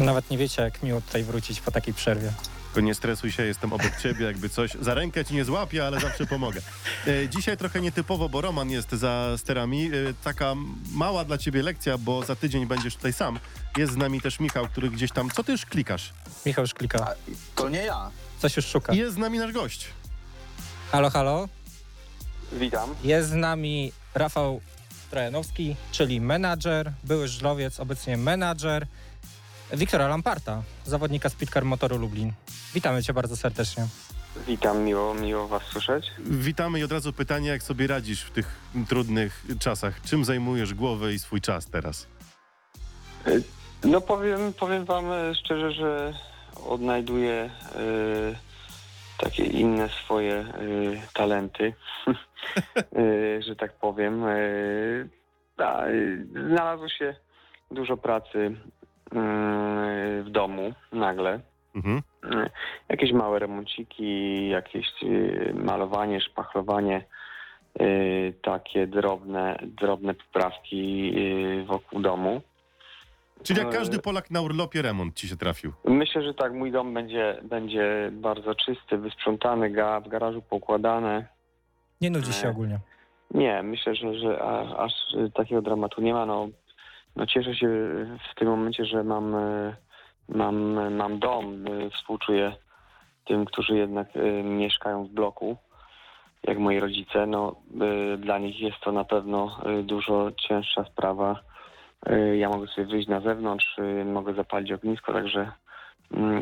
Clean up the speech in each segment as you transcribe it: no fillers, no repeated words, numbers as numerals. Nawet nie wiecie, jak miło tutaj wrócić po takiej przerwie. Nie stresuj się, jestem obok ciebie, jakby coś. Za rękę ci nie złapię, ale zawsze pomogę. Dzisiaj trochę nietypowo, bo Roman jest za sterami. Taka mała dla ciebie lekcja, bo za tydzień będziesz tutaj sam. Jest z nami też Michał, który gdzieś tam... Co ty już klikasz? Michał już klika. A, to nie ja. Coś już szuka. Jest z nami nasz gość. Halo, halo. Witam. Jest z nami Rafał Trojanowski, czyli menadżer, były żlowiec, obecnie menadżer Wiktora Lamparta, zawodnika Speedcar Motoru Lublin. Witamy cię bardzo serdecznie. Witam, miło was słyszeć. Witamy i od razu pytanie, jak sobie radzisz w tych trudnych czasach? Czym zajmujesz głowę i swój czas teraz? No powiem wam szczerze, że odnajduję takie inne swoje talenty, że tak powiem. Znalazło się dużo pracy w domu nagle. Mhm. Jakieś małe remonciki, jakieś malowanie, szpachlowanie, takie drobne poprawki wokół domu. Czyli jak każdy Polak na urlopie remont ci się trafił? Myślę, że tak. Mój dom będzie bardzo czysty, wysprzątany, w garażu poukładane. Nie nudzi się ogólnie? Nie, myślę, że aż takiego dramatu nie ma. No cieszę się w tym momencie, że mam dom. Współczuję tym, którzy jednak mieszkają w bloku, jak moi rodzice. Dla nich jest to na pewno dużo cięższa sprawa. Ja mogę sobie wyjść na zewnątrz, mogę zapalić ognisko, także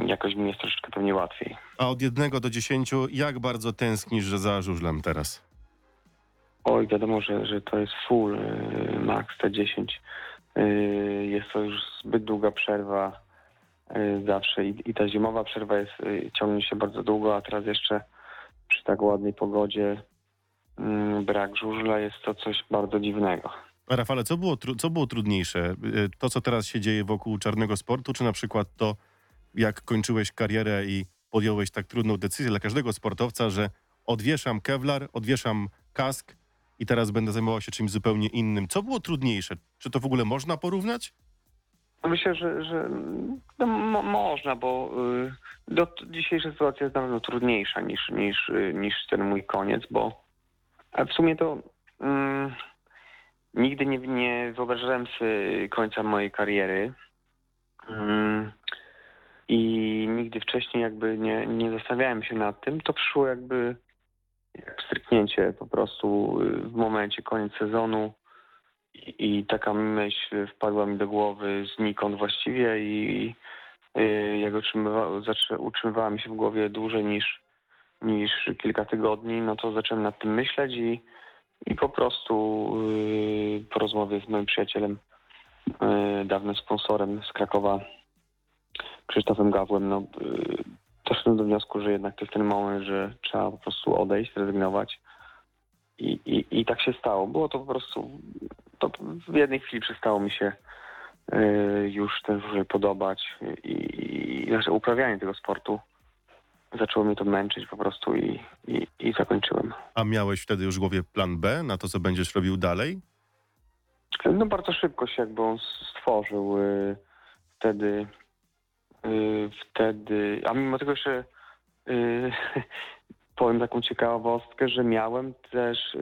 jakoś mi jest troszeczkę pewnie łatwiej. A od 1 do 10, jak bardzo tęsknisz za żużlem teraz? Oj, wiadomo, że to jest full, max te 10. Jest to już zbyt długa przerwa zawsze i ta zimowa przerwa ciągnie się bardzo długo, a teraz jeszcze przy tak ładnej pogodzie brak żużla jest to coś bardzo dziwnego. A Rafale, co było trudniejsze? To, co teraz się dzieje wokół czarnego sportu, czy na przykład to, jak kończyłeś karierę i podjąłeś tak trudną decyzję dla każdego sportowca, że odwieszam kevlar, odwieszam kask i teraz będę zajmował się czymś zupełnie innym. Co było trudniejsze? Czy to w ogóle można porównać? Myślę, że można, bo dzisiejsza sytuacja jest na pewno trudniejsza niż ten mój koniec, bo w sumie to... Nigdy nie wyobrażałem sobie końca mojej kariery i nigdy wcześniej jakby nie zastanawiałem się nad tym. To przyszło jakby jak pstryknięcie po prostu w momencie, koniec sezonu i taka myśl wpadła mi do głowy znikąd właściwie i jak utrzymywała mi się w głowie dłużej niż kilka tygodni, no to zacząłem nad tym myśleć i po prostu po rozmowie z moim przyjacielem, dawnym sponsorem z Krakowa, Krzysztofem Gawłem, doszedłem do wniosku, że jednak to jest ten moment, że trzeba po prostu odejść, zrezygnować. I tak się stało. Było to po prostu, to w jednej chwili przestało mi się już ten żużel podobać i nasze uprawianie tego sportu. Zaczęło mnie to męczyć po prostu i zakończyłem. A miałeś wtedy już w głowie plan B na to, co będziesz robił dalej? No bardzo szybko się jakby on stworzył wtedy. A mimo tego, że powiem taką ciekawostkę, że miałem też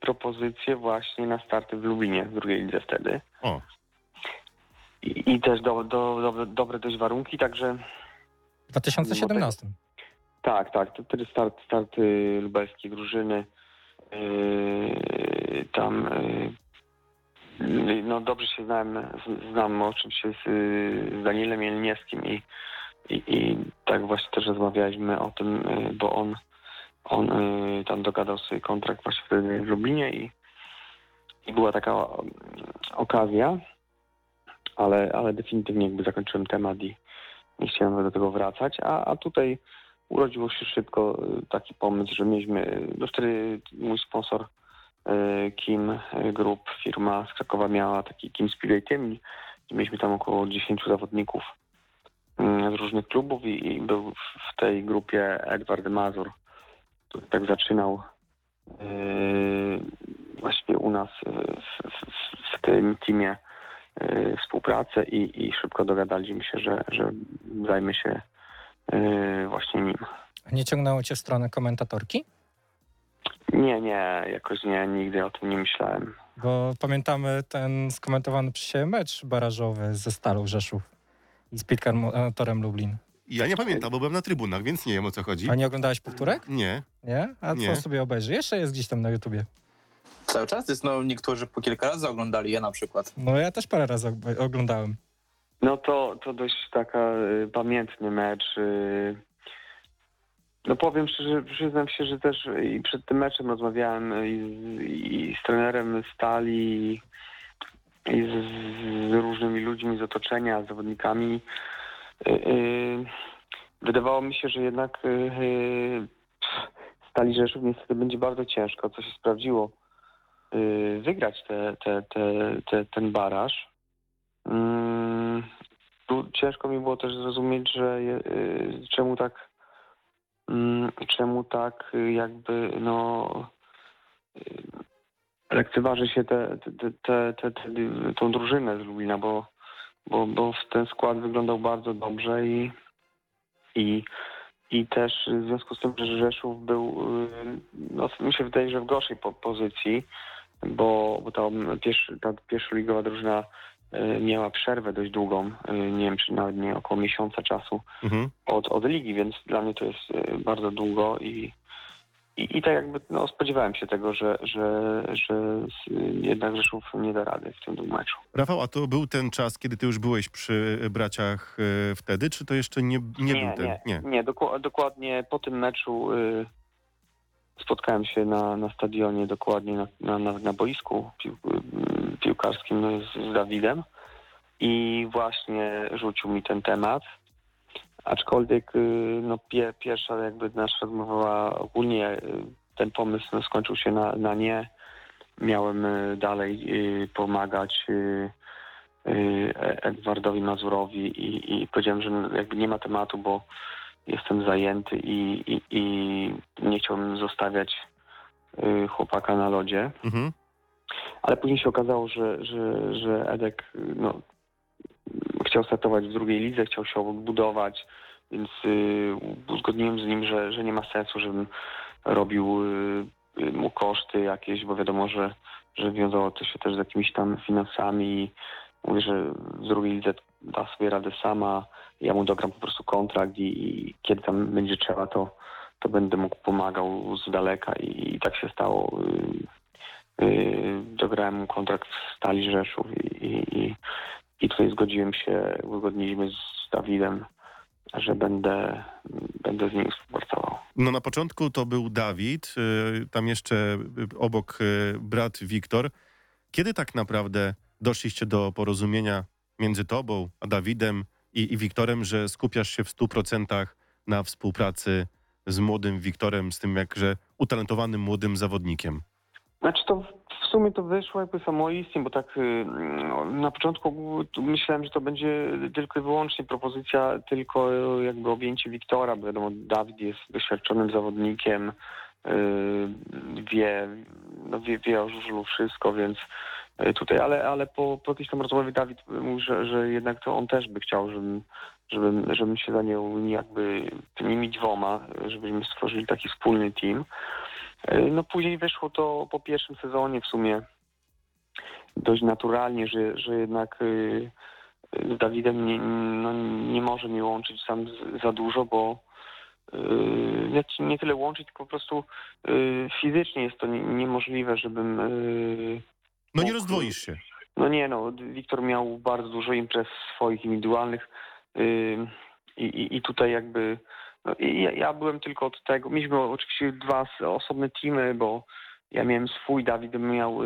propozycję właśnie na starty w Lublinie, w drugiej lidze wtedy. O. I też dobre dość warunki, także... W 2017. Tak. To wtedy start lubelskiej drużyny. Dobrze się znam oczywiście z Danielem Jelniewskim i tak właśnie też rozmawialiśmy o tym, bo on tam dogadał sobie kontrakt właśnie wtedy w Lublinie i była taka okazja, ale definitywnie jakby zakończyłem temat i nie chciałem do tego wracać, a tutaj urodziło się szybko taki pomysł, że mieliśmy... No wtedy mój sponsor Kim Group, firma z Krakowa miała taki Kim Spire team. Mieliśmy tam około 10 zawodników z różnych klubów i był w tej grupie Edward Mazur, który tak zaczynał właściwie u nas w tym teamie współpracę i szybko dogadaliśmy się, że zajmę się właśnie nim. Nie ciągnęło cię w stronę komentatorki? Nie, jakoś nie, nigdy o tym nie myślałem. Bo pamiętamy ten skomentowany przez siebie mecz barażowy ze Stalów Rzeszów i z Pitcar Motorem Lublin. Ja nie pamiętam, bo byłem na trybunach, więc nie wiem, o co chodzi. A nie oglądałeś powtórek? Nie. Nie? A co sobie obejrzy? Jeszcze jest gdzieś tam na YouTubie. Cały czas jest, no niektórzy po kilka razy oglądali, ja na przykład. No ja też parę razy oglądałem. No to dość taka pamiętny mecz. No powiem szczerze, przyznam się, że też i przed tym meczem rozmawiałem i z trenerem Stali i z różnymi ludźmi z otoczenia, z zawodnikami. Wydawało mi się, że jednak Stali Rzeszów niestety będzie bardzo ciężko, co się sprawdziło, wygrać ten baraż. Ciężko mi było też zrozumieć, że czemu tak jakby lekceważy się tą drużynę z Lublina, bo ten skład wyglądał bardzo dobrze i też w związku z tym, że Rzeszów był, no mi się wydaje, że w gorszej pozycji, bo ta pierwszoligowa drużyna miała przerwę dość długą, nie wiem, czy nawet nie, około miesiąca czasu od ligi, więc dla mnie to jest bardzo długo i tak jakby spodziewałem się tego, że jednak Rzeszów nie da rady w tym meczu. Rafał, a to był ten czas, kiedy ty już byłeś przy braciach wtedy, czy to jeszcze nie był ten? Nie, dokładnie po tym meczu spotkałem się na stadionie, dokładnie na boisku piłkarskim z Dawidem i właśnie rzucił mi ten temat. Aczkolwiek pierwsza jakby nasza rozmowa ogólnie, ten pomysł skończył się na nie. Miałem dalej pomagać Edwardowi Mazurowi i powiedziałem, że jakby nie ma tematu, bo jestem zajęty i nie chciałbym zostawiać chłopaka na lodzie. Mhm. Ale później się okazało, że Edek chciał startować w drugiej lidze, chciał się odbudować, więc uzgodniłem z nim, że nie ma sensu, żebym robił mu koszty jakieś, bo wiadomo, że wiązało to się też z jakimiś tam finansami. Mówię, że w drugiej lidze da sobie radę sama, ja mu dogram po prostu kontrakt i kiedy tam będzie trzeba, to będę mu pomagał z daleka i tak się stało. Dograłem mu kontrakt w Stali Rzeszów i tutaj zgodziłem się, uzgodniliśmy z Dawidem, że będę z nim współpracował. No na początku to był Dawid, tam jeszcze obok brat Wiktor. Kiedy tak naprawdę doszliście do porozumienia między tobą a Dawidem i Wiktorem, że skupiasz się w 100% na współpracy z młodym Wiktorem, z tym jakże utalentowanym młodym zawodnikiem? Znaczy to w sumie to wyszło jakby samoistnie, bo tak na początku myślałem, że to będzie tylko i wyłącznie propozycja, tylko jakby objęcie Wiktora, bo wiadomo, Dawid jest doświadczonym zawodnikiem, wie o żużlu wszystko, więc tutaj, ale po jakiejś tam rozmowie Dawid mówi, że jednak to on też by chciał, żebym się zajął jakby tymi dwoma, żebyśmy stworzyli taki wspólny team. No później wyszło to po pierwszym sezonie w sumie dość naturalnie, że jednak z Dawidem nie może mnie łączyć sam za dużo, bo nie tyle łączyć, tylko po prostu fizycznie jest to niemożliwe, żebym... No nie rozdwoisz się. No nie, Wiktor miał bardzo dużo imprez swoich indywidualnych i tutaj jakby... Ja byłem tylko od tego. Mieliśmy oczywiście dwa osobne teamy, bo ja miałem swój, Dawid miał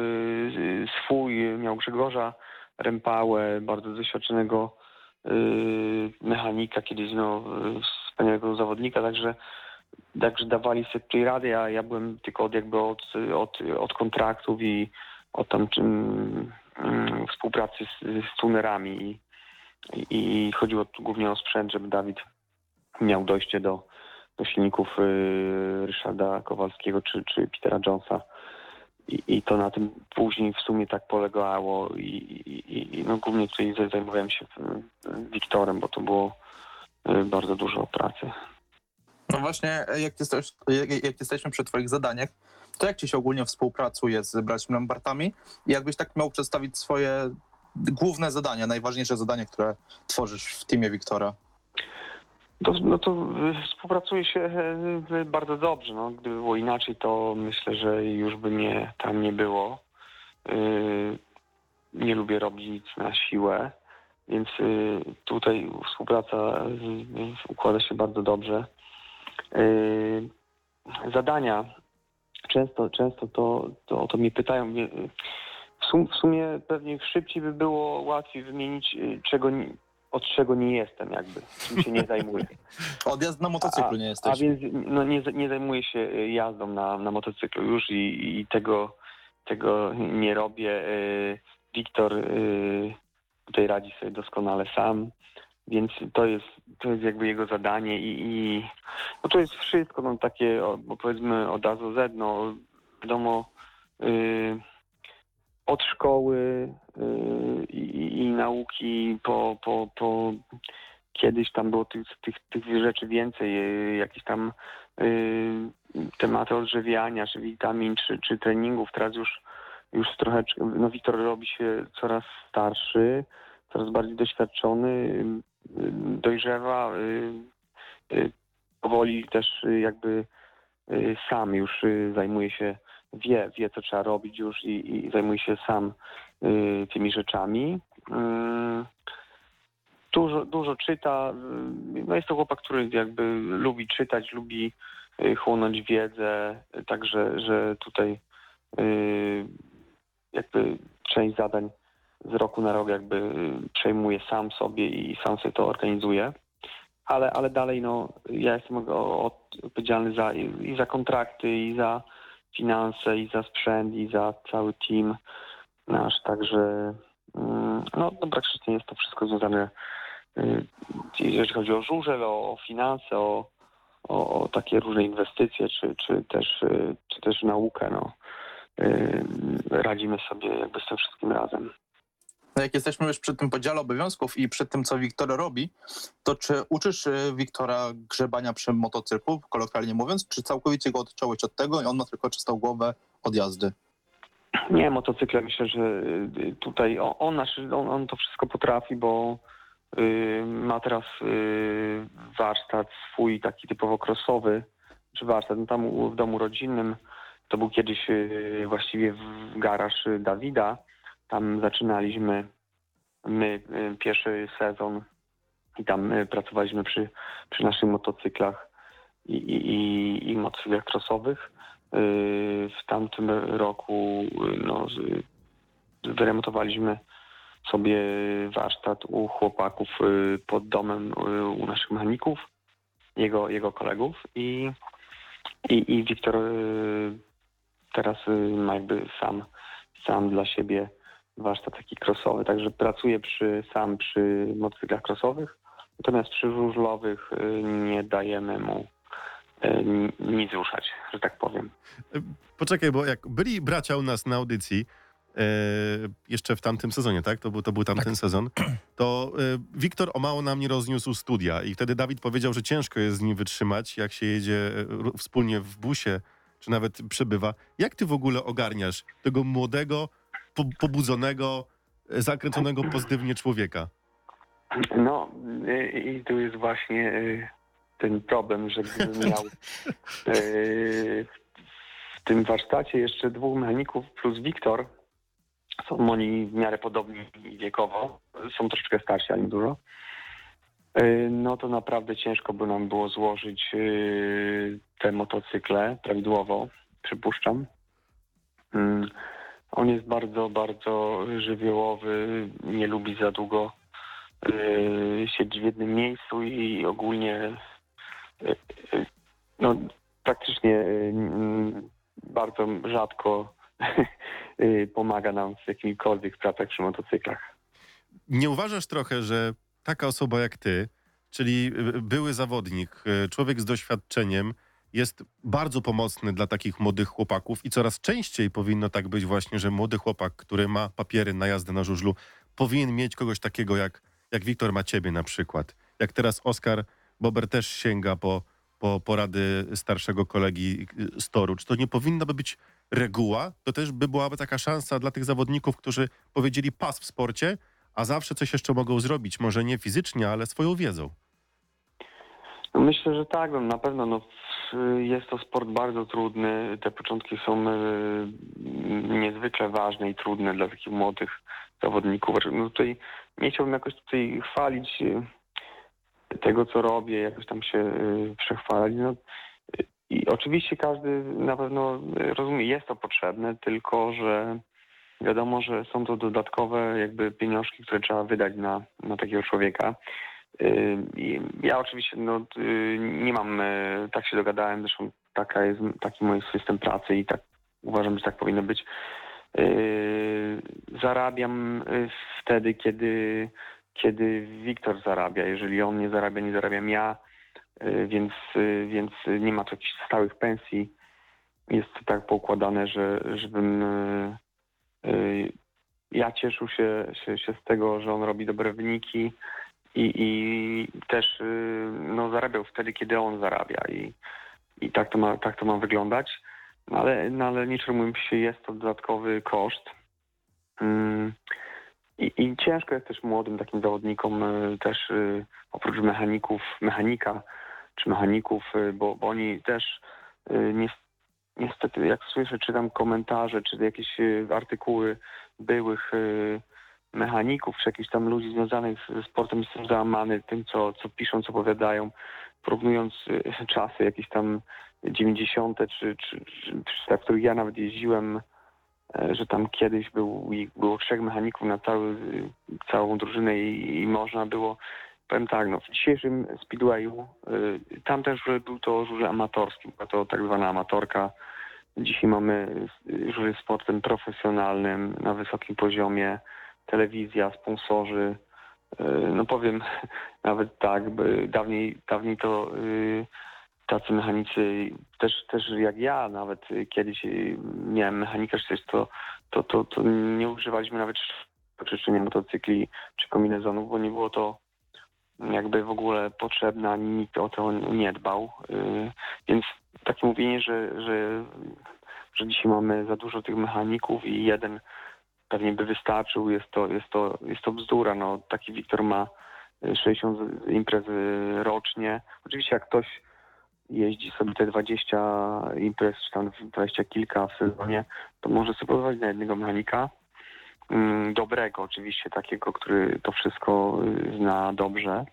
swój, miał Grzegorza Rempałę, bardzo doświadczonego mechanika, kiedyś wspaniałego zawodnika, także dawali sobie tej rady, a ja byłem tylko od kontraktów i od tam współpracy z tunerami i chodziło głównie o sprzęt, żeby Dawid miał dojście do silników Ryszarda Kowalskiego czy Petera Jonesa. I to na tym później w sumie tak polegało i no głównie tutaj zajmowałem się Wiktorem, bo to było bardzo dużo pracy. No właśnie, jak jesteśmy przy twoich zadaniach, to jak ci się ogólnie współpracuje z braćmi Lampartami? I jakbyś tak miał przedstawić swoje główne zadania, najważniejsze zadania, które tworzysz w teamie Wiktora? No to współpracuje się bardzo dobrze. No, gdyby było inaczej, to myślę, że już by mnie tam nie było. Nie lubię robić nic na siłę, więc tutaj współpraca układa się bardzo dobrze. Zadania. Często to o to mnie pytają. W sumie pewnie szybciej by było łatwiej wymienić, od czego nie jestem jakby, czym się nie zajmuję. Odjazd na motocyklu nie jesteś. A więc no, nie zajmuję się jazdą na motocyklu już i tego nie robię. Wiktor tutaj radzi sobie doskonale sam, więc to jest jakby jego zadanie i no to jest wszystko, no takie, bo powiedzmy od A do Z, no wiadomo, od szkoły i nauki po kiedyś tam było tych rzeczy więcej, jakieś tam tematy odżywiania, czy witamin, czy treningów. Teraz już trochę, no Wiktor robi się coraz starszy, coraz bardziej doświadczony, dojrzewa, powoli też jakby sam już zajmuje się, wie co trzeba robić już i zajmuje się sam tymi rzeczami. Dużo czyta. No jest to chłopak, który jakby lubi czytać, lubi chłonąć wiedzę, także że tutaj jakby część zadań z roku na rok jakby przejmuje sam sobie i sam sobie to organizuje. Ale dalej no ja jestem odpowiedzialny za i za kontrakty, i za finanse, i za sprzęt, i za cały team nasz, także no praktycznie jest to wszystko związane, jeżeli chodzi o żużel, o finanse, o takie różne inwestycje, czy też naukę, no radzimy sobie jakby z tym wszystkim razem. Jak jesteśmy już przy tym podziale obowiązków i przy tym, co Wiktor robi, to czy uczysz Wiktora grzebania przy motocyklu, kolokwialnie mówiąc, czy całkowicie go odciąłeś od tego i on ma tylko czystą głowę od jazdy? Nie, motocykle myślę, że tutaj on to wszystko potrafi, bo ma teraz warsztat swój taki typowo crossowy, czy warsztat, no tam w domu rodzinnym, to był kiedyś właściwie w garaż Dawida. Tam zaczynaliśmy my pierwszy sezon i tam pracowaliśmy przy naszych motocyklach i motocyklach crossowych. W tamtym roku no, wyremontowaliśmy sobie warsztat u chłopaków pod domem u naszych mechaników, jego kolegów i Wiktor teraz ma jakby sam dla siebie warsztat taki crossowy, także pracuję przy motocyklach crossowych, natomiast przy żużlowych nie dajemy mu nic ruszać, że tak powiem. Poczekaj, bo jak byli bracia u nas na audycji jeszcze w tamtym sezonie, tak? To był tamten tak. Sezon, to Wiktor o mało nam nie rozniósł studia i wtedy Dawid powiedział, że ciężko jest z nim wytrzymać, jak się jedzie wspólnie w busie, czy nawet przebywa. Jak ty w ogóle ogarniasz tego młodego, pobudzonego, zakręconego pozytywnie człowieka? No i tu jest właśnie ten problem, że gdybym miał w tym warsztacie jeszcze dwóch mechaników plus Wiktor, są oni w miarę podobni wiekowo, są troszeczkę starsi, ale nie dużo, no to naprawdę ciężko by nam było złożyć te motocykle prawidłowo, przypuszczam. On jest bardzo, bardzo żywiołowy, nie lubi za długo siedzieć w jednym miejscu i ogólnie no, praktycznie bardzo rzadko pomaga nam w jakimkolwiek pracach przy motocyklach. Nie uważasz trochę, że taka osoba jak ty, czyli były zawodnik, człowiek z doświadczeniem, jest bardzo pomocny dla takich młodych chłopaków i coraz częściej powinno tak być właśnie, że młody chłopak, który ma papiery na jazdę na żużlu, powinien mieć kogoś takiego jak Wiktor Maciebie na przykład. Jak teraz Oskar Bober też sięga po porady starszego kolegi z toru. Czy to nie powinna by być reguła? To też by byłaby taka szansa dla tych zawodników, którzy powiedzieli pas w sporcie, a zawsze coś jeszcze mogą zrobić. Może nie fizycznie, ale swoją wiedzą. Myślę, że tak. Na pewno jest to sport bardzo trudny. Te początki są niezwykle ważne i trudne dla takich młodych zawodników. No tutaj nie chciałbym jakoś tutaj chwalić tego, co robię, jakoś tam się przechwalać. No, i oczywiście każdy na pewno rozumie, jest to potrzebne, tylko że wiadomo, że są to dodatkowe jakby pieniążki, które trzeba wydać na takiego człowieka. Ja oczywiście nie mam, tak się dogadałem, zresztą taki mój system pracy i tak uważam, że tak powinno być. Zarabiam wtedy, kiedy Wiktor zarabia. Jeżeli on nie zarabia, nie zarabiam ja, więc nie ma tu jakichś stałych pensji. Jest to tak poukładane, że żebym ja cieszył się z tego, że on robi dobre wyniki i też zarabiał wtedy, kiedy on zarabia. I tak to ma wyglądać. Ale niczym mówiąc się, jest to dodatkowy koszt. I ciężko jest też młodym takim zawodnikom też oprócz mechaników, bo oni też niestety, jak słyszę, czytam komentarze, czy jakieś artykuły byłych mechaników, czy jakichś tam ludzi związanych z sportem, jestem załamany tym, co piszą, co opowiadają, porównując czasy jakieś tam 90. czy w których ja nawet jeździłem, że tam kiedyś było 3 mechaników na całą drużynę i można było, powiem tak, w dzisiejszym speedwayu, tam też był to żużel amatorski, była to tak zwana amatorka. Dzisiaj mamy żużel sportem profesjonalnym, na wysokim poziomie, telewizja, sponsorzy, powiem nawet tak, dawniej to tacy mechanicy, też jak ja nawet kiedyś miałem mechanika, czy coś, to nie używaliśmy nawet czyszczenia motocykli czy kombinezonów, bo nie było to jakby w ogóle potrzebne, ani nikt o to nie dbał. Więc takie mówienie, że dzisiaj mamy za dużo tych mechaników i jeden pewnie by wystarczył, jest to bzdura. Taki Wiktor ma 60 imprez rocznie. Oczywiście jak ktoś jeździ sobie te 20 imprez, czy tam 20 kilka w sezonie, to może sobie pozwolić na jednego mechanika. Dobrego oczywiście, takiego, który to wszystko zna dobrze.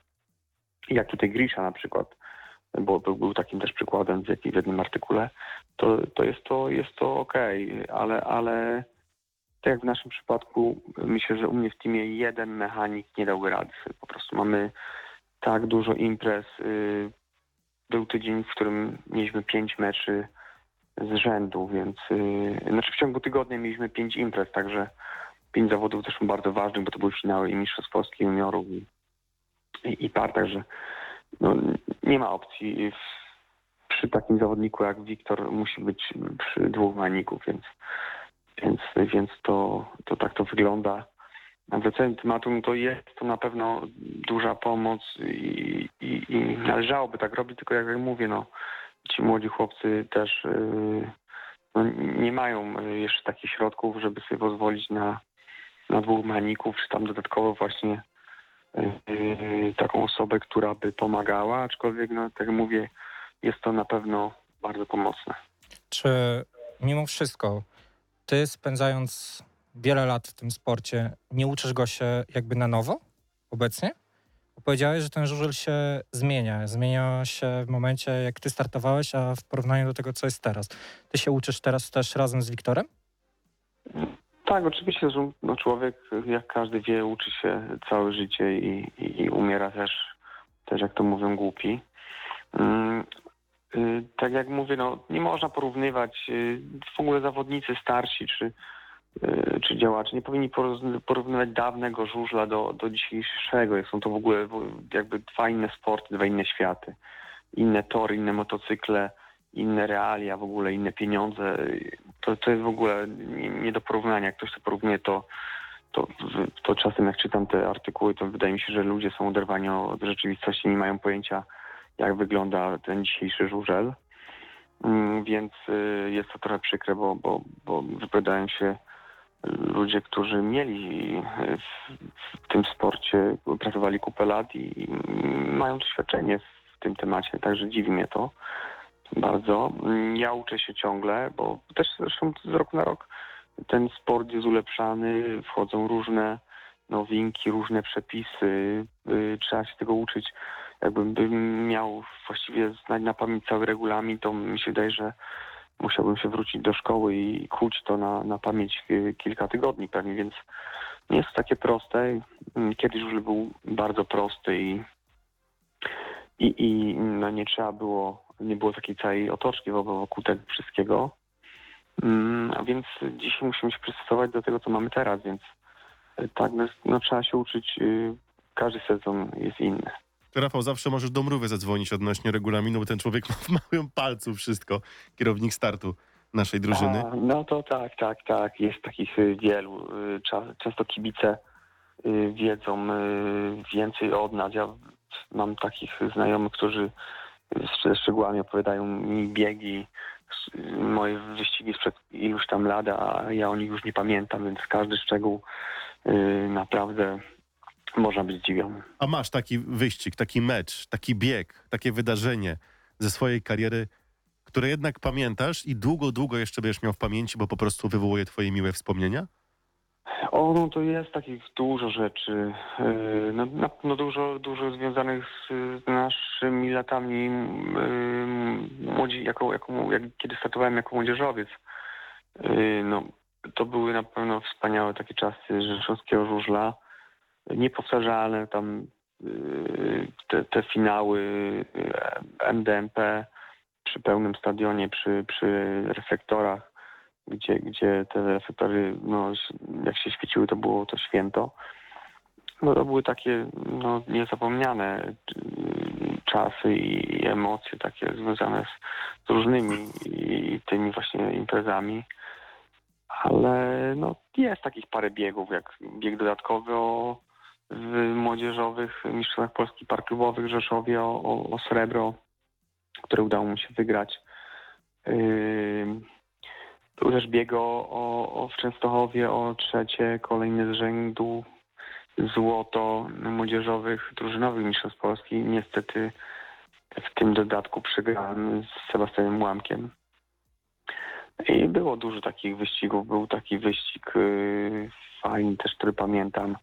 Jak tutaj Grisha na przykład, bo był takim też przykładem w jednym artykule, to jest to okej, ale tak jak w naszym przypadku, myślę, że u mnie w teamie jeden mechanik nie dałby rady. Po prostu mamy tak dużo imprez. Był tydzień, w którym mieliśmy 5 meczy z rzędu, więc w ciągu tygodnia mieliśmy 5 imprez, także 5 zawodów też bardzo ważnych, bo to były finały i Mistrzostw Polski juniorów i par, także nie ma opcji. Przy takim zawodniku jak Wiktor musi być przy 2 mechaników, więc to tak to wygląda. A wracając do tematu, to jest to na pewno duża pomoc i należałoby tak robić, tylko jak mówię, ci młodzi chłopcy też nie mają jeszcze takich środków, żeby sobie pozwolić na 2 mechaników, czy tam dodatkowo właśnie taką osobę, która by pomagała, aczkolwiek tak jak mówię, jest to na pewno bardzo pomocne. Czy mimo wszystko ty, spędzając wiele lat w tym sporcie, nie uczysz go się jakby na nowo obecnie? Powiedziałeś, że ten żużel się zmienia. Zmienia się w momencie, jak ty startowałeś, a w porównaniu do tego, co jest teraz. Ty się uczysz teraz też razem z Wiktorem? Tak, oczywiście, że człowiek, jak każdy wie, uczy się całe życie i umiera też, jak to mówią, głupi. Tak jak mówię, nie można porównywać. W ogóle zawodnicy starsi czy działacze nie powinni porównywać dawnego żużla do dzisiejszego. Są to w ogóle jakby 2 inne sporty, 2 inne światy. Inne tory, inne motocykle, inne realia, w ogóle inne pieniądze. To jest w ogóle nie do porównania. Jak ktoś to porównuje, to czasem jak czytam te artykuły, to wydaje mi się, że ludzie są oderwani od rzeczywistości, nie mają pojęcia, jak wygląda ten dzisiejszy żużel. Więc jest to trochę przykre, bo wypowiadają się ludzie, którzy mieli w tym sporcie, pracowali kupę lat i mają doświadczenie w tym temacie, także dziwi mnie to bardzo. Ja uczę się ciągle, bo też zresztą z roku na rok ten sport jest ulepszany, wchodzą różne nowinki, różne przepisy, trzeba się tego uczyć. Jakbym miał właściwie znać na pamięć cały regulamin, to mi się wydaje, że musiałbym się wrócić do szkoły i kłuć to na pamięć kilka tygodni pewnie, więc nie jest to takie proste. Kiedyś już był bardzo prosty i no nie było takiej całej otoczki wokół tego wszystkiego. A więc dzisiaj musimy się przystosować do tego, co mamy teraz, więc tak, no trzeba się uczyć, każdy sezon jest inny. Rafał, zawsze możesz do Mrówy zadzwonić odnośnie regulaminu, bo ten człowiek ma w małym palcu wszystko, kierownik startu naszej drużyny. No to tak. Jest takich wielu. Często kibice wiedzą więcej od nas. Ja mam takich znajomych, którzy ze szczegółami opowiadają mi biegi, moje wyścigi sprzed iluś tam lat, a ja o nich już nie pamiętam, więc każdy szczegół naprawdę można być zdziwiony. A masz taki wyścig, taki mecz, taki bieg, takie wydarzenie ze swojej kariery, które jednak pamiętasz i długo jeszcze będziesz miał w pamięci, bo po prostu wywołuje twoje miłe wspomnienia? O, no to jest takich dużo rzeczy. No dużo związanych z naszymi latami młodzi, kiedy startowałem jako młodzieżowiec. No to były na pewno wspaniałe takie czasy rzeszowskiego żużla. Niepowtarzalne tam te finały MDMP przy pełnym stadionie, przy reflektorach, gdzie te reflektory, no, jak się świeciły, to było to święto. No to były takie niezapomniane czasy i emocje takie związane z różnymi i tymi właśnie imprezami. Ale no jest takich parę biegów, jak bieg dodatkowy w młodzieżowych mistrzostwach Polski parklubowych w Rzeszowie o srebro, które udało mu się wygrać. Był też bieg w Częstochowie o trzecie, kolejny z rzędu złoto młodzieżowych drużynowych mistrzostw Polski. Niestety w tym dodatku przegrałem z Sebastianem Ułamkiem. I było dużo takich wyścigów. Był taki wyścig fajny też, który pamiętam.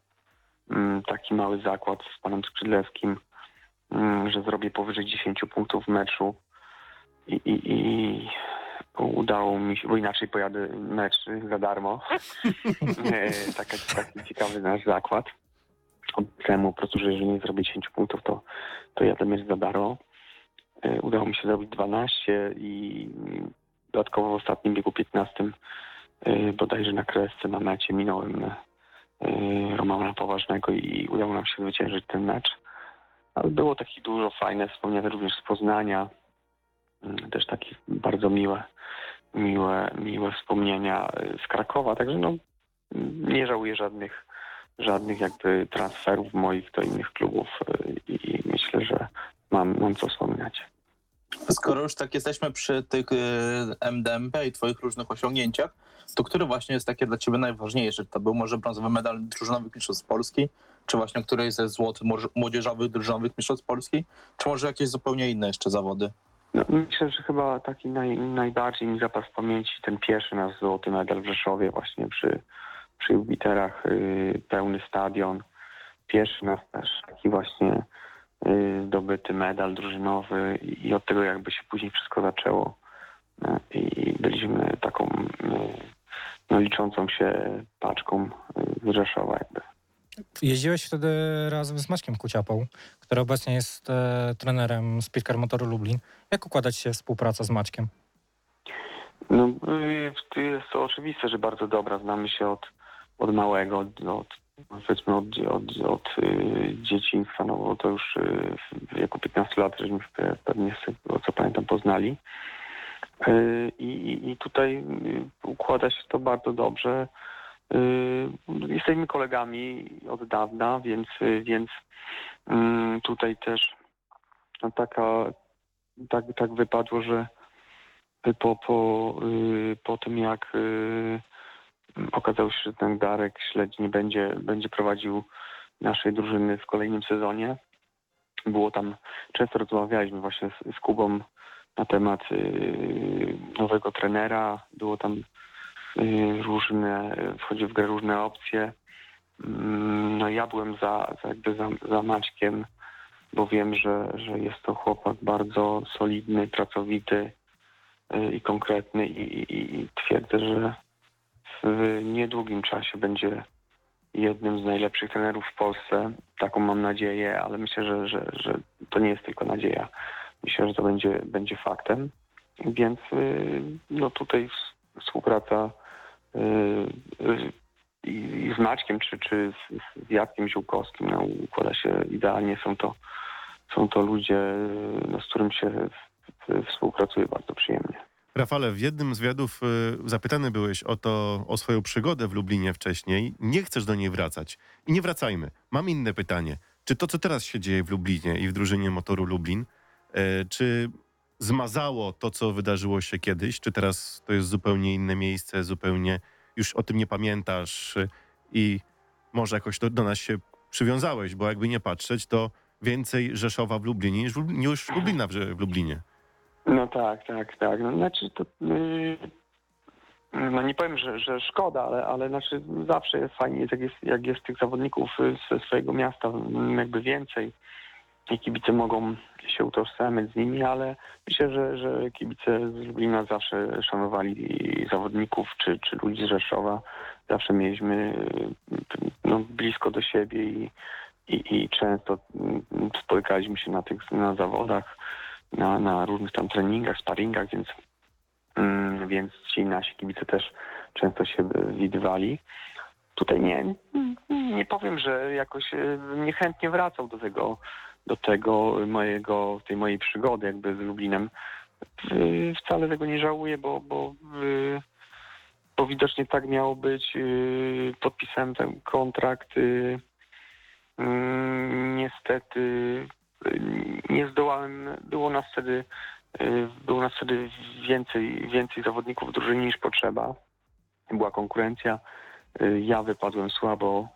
Taki mały zakład z panem Skrzydlewskim, że zrobię powyżej 10 punktów w meczu i udało mi się, bo inaczej pojadę mecz za darmo. Taki ciekawy nasz zakład. Obiecałem mu po prostu, że jeżeli nie zrobię 10 punktów, to jadę mecz za darmo. Udało mi się zrobić 12 i dodatkowo w ostatnim biegu 15, bodajże na kresce na mecie, minąłem Romana Poważnego i udało nam się zwyciężyć ten mecz. Ale było takich dużo fajne wspomniane również z Poznania. Też takie bardzo miłe wspomnienia z Krakowa. Także nie żałuję żadnych jakby transferów moich do innych klubów i myślę, że mam co wspominać. Skoro już tak jesteśmy przy tych MDMP i twoich różnych osiągnięciach, to który właśnie jest takie dla ciebie najważniejsze? To był może brązowy medal drużynowych mistrzostw Polski, czy właśnie któryś ze złotych młodzieżowych drużynowych mistrzostw Polski, czy może jakieś zupełnie inne jeszcze zawody? No, myślę, że chyba taki najbardziej mi zapadł w pamięci ten pierwszy nasz złoty medal w Rzeszowie właśnie przy Jupiterach, pełny stadion. Pierwszy nasz taki właśnie zdobyty medal drużynowy i od tego jakby się później wszystko zaczęło i byliśmy taką liczącą się paczką z Rzeszowa jakby. Jeździłeś wtedy razem z Maćkiem Kuciapą, który obecnie jest trenerem Speedcar Motoru Lublin. Jak układać się współpraca z Maćkiem? No jest to oczywiste, że bardzo dobra. Znamy się od małego, powiedzmy od dzieciństwa, no bo to już w wieku 15 lat żeśmy pewnie, z tego co pamiętam, poznali. I tutaj układa się to bardzo dobrze. Jesteśmy kolegami od dawna, więc tutaj też tak wypadło, że po tym jak okazało się, że ten Darek Śledź nie będzie prowadził naszej drużyny w kolejnym sezonie. Było tam, często rozmawialiśmy właśnie z Kubą na temat nowego trenera. Było tam wchodziły w grę różne opcje. No ja byłem za Maćkiem, bo wiem, że jest to chłopak bardzo solidny, pracowity i konkretny i twierdzę, że w niedługim czasie będzie jednym z najlepszych trenerów w Polsce. Taką mam nadzieję, ale myślę, że to nie jest tylko nadzieja. Myślę, że to będzie faktem. Więc no tutaj współpraca i z Maćkiem czy z Jackiem Ziółkowskim no, układa się idealnie. Są to ludzie, no, z którym się współpracuje bardzo przyjemnie. Rafale, w jednym z wywiadów zapytany byłeś o swoją przygodę w Lublinie wcześniej. Nie chcesz do niej wracać. I nie wracajmy. Mam inne pytanie. Czy to, co teraz się dzieje w Lublinie i w drużynie Motoru Lublin, czy zmazało to, co wydarzyło się kiedyś? Czy teraz to jest zupełnie inne miejsce, zupełnie już o tym nie pamiętasz i może jakoś do nas się przywiązałeś, bo jakby nie patrzeć, to więcej Rzeszowa w Lublinie niż Lublina w Lublinie. No tak. No, znaczy to, no nie powiem, że szkoda, ale znaczy zawsze jest fajnie, jak jest tych zawodników ze swojego miasta jakby więcej. I kibice mogą się utożsamiać z nimi, ale myślę, że kibice z Lublina zawsze szanowali zawodników czy ludzi z Rzeszowa. Zawsze mieliśmy no, blisko do siebie i często spotykaliśmy się na zawodach, na różnych tam treningach, sparingach, więc ci nasi kibice też często się widywali. Tutaj nie powiem, że jakoś niechętnie wracał tej mojej przygody jakby z Lublinem. Wcale tego nie żałuję, bo widocznie tak miało być. Podpisałem ten kontrakt. Niestety nie zdołałem. Było nas wtedy więcej zawodników w drużynie niż potrzeba. Była konkurencja. Ja wypadłem słabo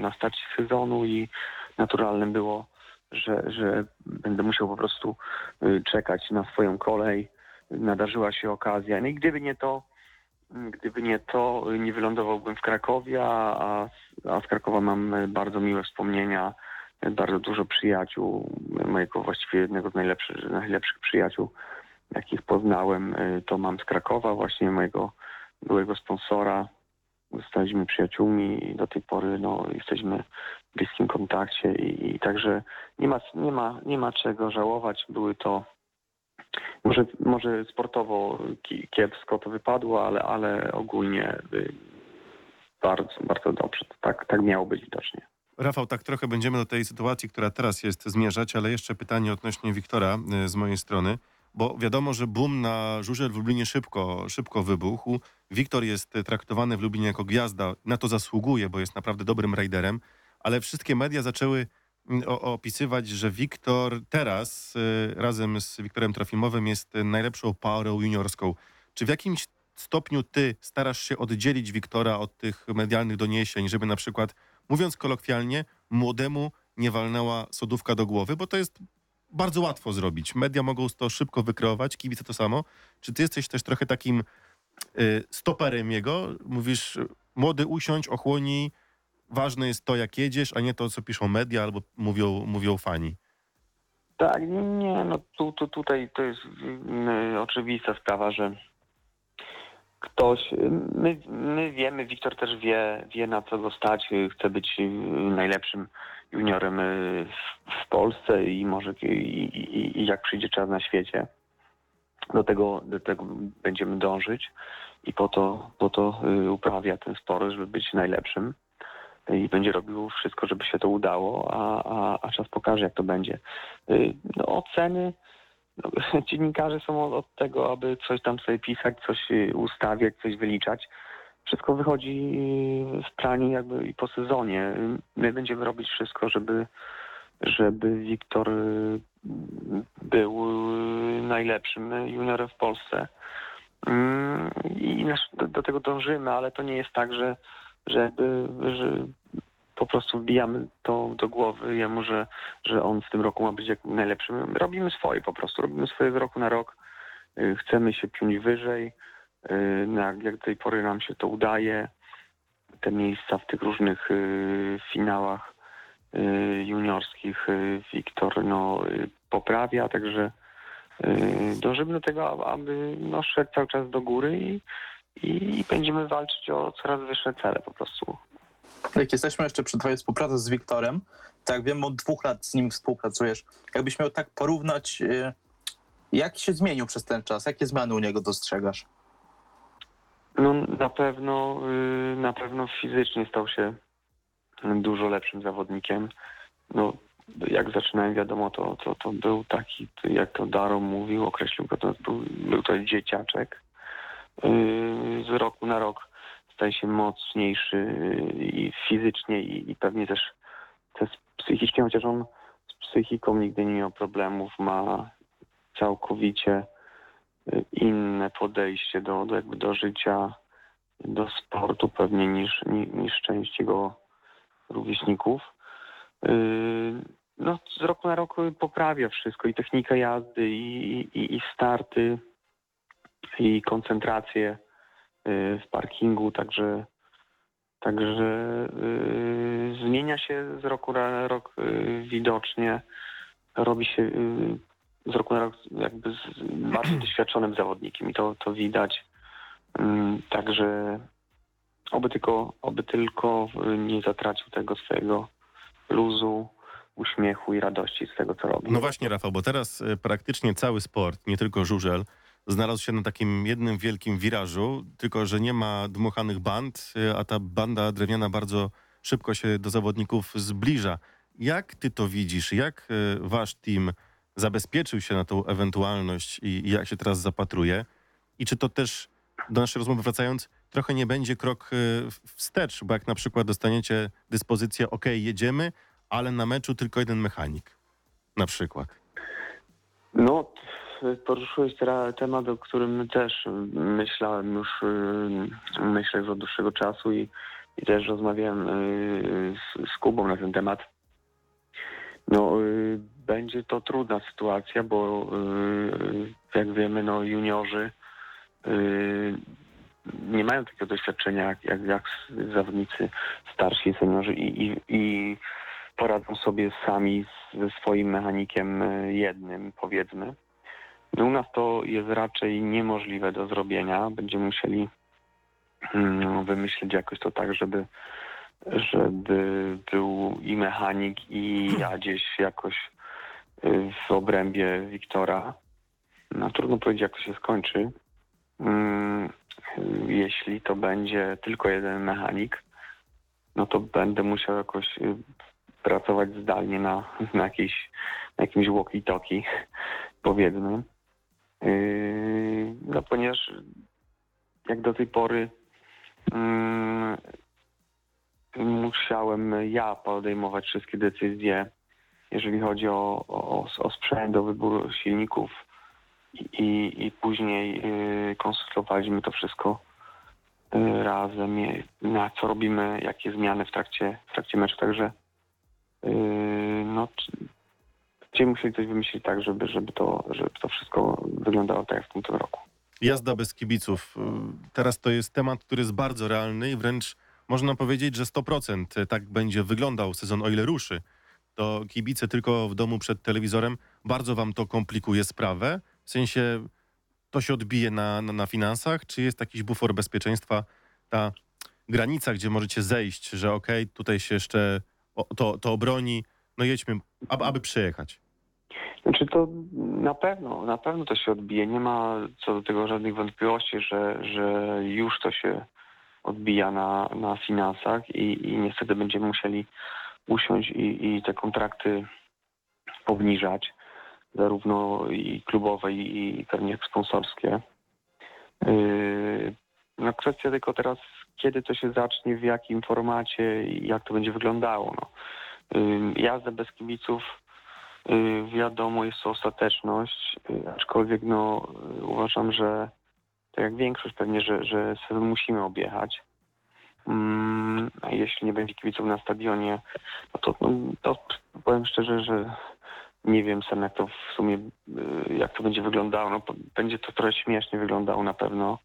na starcie sezonu i naturalnym było, że będę musiał po prostu czekać na swoją kolej. Nadarzyła się okazja. No i gdyby nie to, nie wylądowałbym w Krakowie, a z Krakowa mam bardzo miłe wspomnienia, bardzo dużo przyjaciół, mojego właściwie jednego z najlepszych przyjaciół, jakich poznałem, to mam z Krakowa, właśnie mojego byłego sponsora. Zostaliśmy przyjaciółmi i do tej pory no, jesteśmy w bliskim kontakcie i także nie ma czego żałować. Były to może sportowo kiepsko to wypadło, ale ogólnie bardzo, bardzo dobrze. Tak miało być widocznie. Rafał, tak trochę będziemy do tej sytuacji, która teraz jest, zmierzać, ale jeszcze pytanie odnośnie Wiktora z mojej strony. Bo wiadomo, że boom na żużel w Lublinie szybko wybuchł. Wiktor jest traktowany w Lublinie jako gwiazda. Na to zasługuje, bo jest naprawdę dobrym rajderem. Ale wszystkie media zaczęły opisywać, że Wiktor teraz razem z Wiktorem Trofimowym jest najlepszą parą juniorską. Czy w jakimś stopniu ty starasz się oddzielić Wiktora od tych medialnych doniesień, żeby na przykład, mówiąc kolokwialnie, młodemu nie walnęła sodówka do głowy? Bo to jest bardzo łatwo zrobić. Media mogą to szybko wykreować, kibice to samo. Czy ty jesteś też trochę takim stoperem jego? Mówisz, młody, usiądź, ochłonij, ważne jest to, jak jedziesz, a nie to, co piszą media albo mówią fani. Tak, nie, no tutaj to jest oczywista sprawa, że ktoś, my wiemy, Wiktor też wie na co go stać, chce być najlepszym juniorem w Polsce i może i jak przyjdzie czas na świecie. Do tego będziemy dążyć i po to uprawia ten sport, żeby być najlepszym i będzie robił wszystko, żeby się to udało, a czas pokaże, jak to będzie. No, oceny No, dziennikarze są od tego, aby coś tam sobie pisać, coś ustawiać, coś wyliczać. Wszystko wychodzi w planie jakby i po sezonie. My będziemy robić wszystko, żeby Wiktor był najlepszym juniorem w Polsce. I do tego dążymy, ale to nie jest tak, że po prostu wbijamy to do głowy jemu, że on w tym roku ma być jak najlepszy. Robimy swoje po prostu, robimy swoje z roku na rok. Chcemy się piąć wyżej. Jak do tej pory nam się to udaje. Te miejsca w tych różnych finałach juniorskich Wiktor poprawia, także dążymy do tego, aby szedł cały czas do góry i będziemy walczyć o coraz wyższe cele po prostu. Jak jesteśmy jeszcze przy twojej współpracy z Wiktorem, tak wiem, od 2 lat z nim współpracujesz. Jakbyś miał tak porównać, jak się zmienił przez ten czas? Jakie zmiany u niego dostrzegasz? No na pewno fizycznie stał się dużo lepszym zawodnikiem. No jak zaczynałem, wiadomo, to był taki, jak to Daro mówił, określił go, to był to dzieciaczek. Z roku na rok staje się mocniejszy i fizycznie i pewnie też psychicznie, chociaż on z psychiką nigdy nie miał problemów, ma całkowicie inne podejście do życia, do sportu pewnie niż część jego rówieśników. Z roku na rok poprawia wszystko, i technikę jazdy, i starty, i koncentrację w parkingu, także zmienia się z roku na rok widocznie, robi się z roku na rok jakby bardziej doświadczonym zawodnikiem i to widać. Także oby tylko nie zatracił tego swojego luzu, uśmiechu i radości z tego, co robi. No właśnie, Rafał, bo teraz praktycznie cały sport, nie tylko żużel, znalazł się na takim jednym wielkim wirażu, tylko że nie ma dmuchanych band, a ta banda drewniana bardzo szybko się do zawodników zbliża. Jak ty to widzisz? Jak wasz team zabezpieczył się na tą ewentualność i jak się teraz zapatruje? I czy to też, do naszej rozmowy wracając, trochę nie będzie krok wstecz, bo jak na przykład dostaniecie dyspozycję, jedziemy, ale na meczu tylko jeden mechanik, na przykład. No, poruszyłeś teraz temat, o którym też myślałem już, myślę, że od dłuższego czasu i też rozmawiałem z Kubą na ten temat. No, będzie to trudna sytuacja, bo jak wiemy, juniorzy nie mają takiego doświadczenia jak zawodnicy starsi, seniorzy i poradzą sobie sami ze swoim mechanikiem jednym, powiedzmy. U nas to jest raczej niemożliwe do zrobienia. Będziemy musieli wymyślić jakoś to tak, żeby był i mechanik, i ja gdzieś jakoś w obrębie Wiktora. No, trudno powiedzieć, jak to się skończy. Jeśli to będzie tylko jeden mechanik, no to będę musiał jakoś pracować zdalnie na jakimś walkie-talkie, powiedzmy. No ponieważ jak do tej pory musiałem ja podejmować wszystkie decyzje, jeżeli chodzi o sprzęt, o wybór silników, i później konsultowaliśmy to wszystko razem, na co robimy, jakie zmiany w trakcie meczu, także będziemy musieli coś wymyślić tak, żeby to wszystko wyglądało tak jak w tym roku. Jazda bez kibiców. Teraz to jest temat, który jest bardzo realny i wręcz można powiedzieć, że 100% tak będzie wyglądał sezon, o ile ruszy. To kibice tylko w domu przed telewizorem. Bardzo wam to komplikuje sprawę. W sensie to się odbije na finansach? Czy jest jakiś bufor bezpieczeństwa, ta granica, gdzie możecie zejść, że tutaj się jeszcze to obroni, jedźmy, aby przejechać? Znaczy to na pewno to się odbije. Nie ma co do tego żadnych wątpliwości, że już to się odbija na finansach i niestety będziemy musieli usiąść i te kontrakty obniżać. zarówno i klubowe, i pewnie sponsorskie. No kwestia tylko teraz, kiedy to się zacznie, w jakim formacie i jak to będzie wyglądało. No. Jazda bez kibiców, wiadomo, jest to ostateczność, aczkolwiek no, uważam, że tak jak większość pewnie, że sezon musimy objechać. A jeśli nie będzie kibiców na stadionie, no to powiem szczerze, że nie wiem sam, jak to w sumie, jak to będzie wyglądało. No, będzie to trochę śmiesznie wyglądało na pewno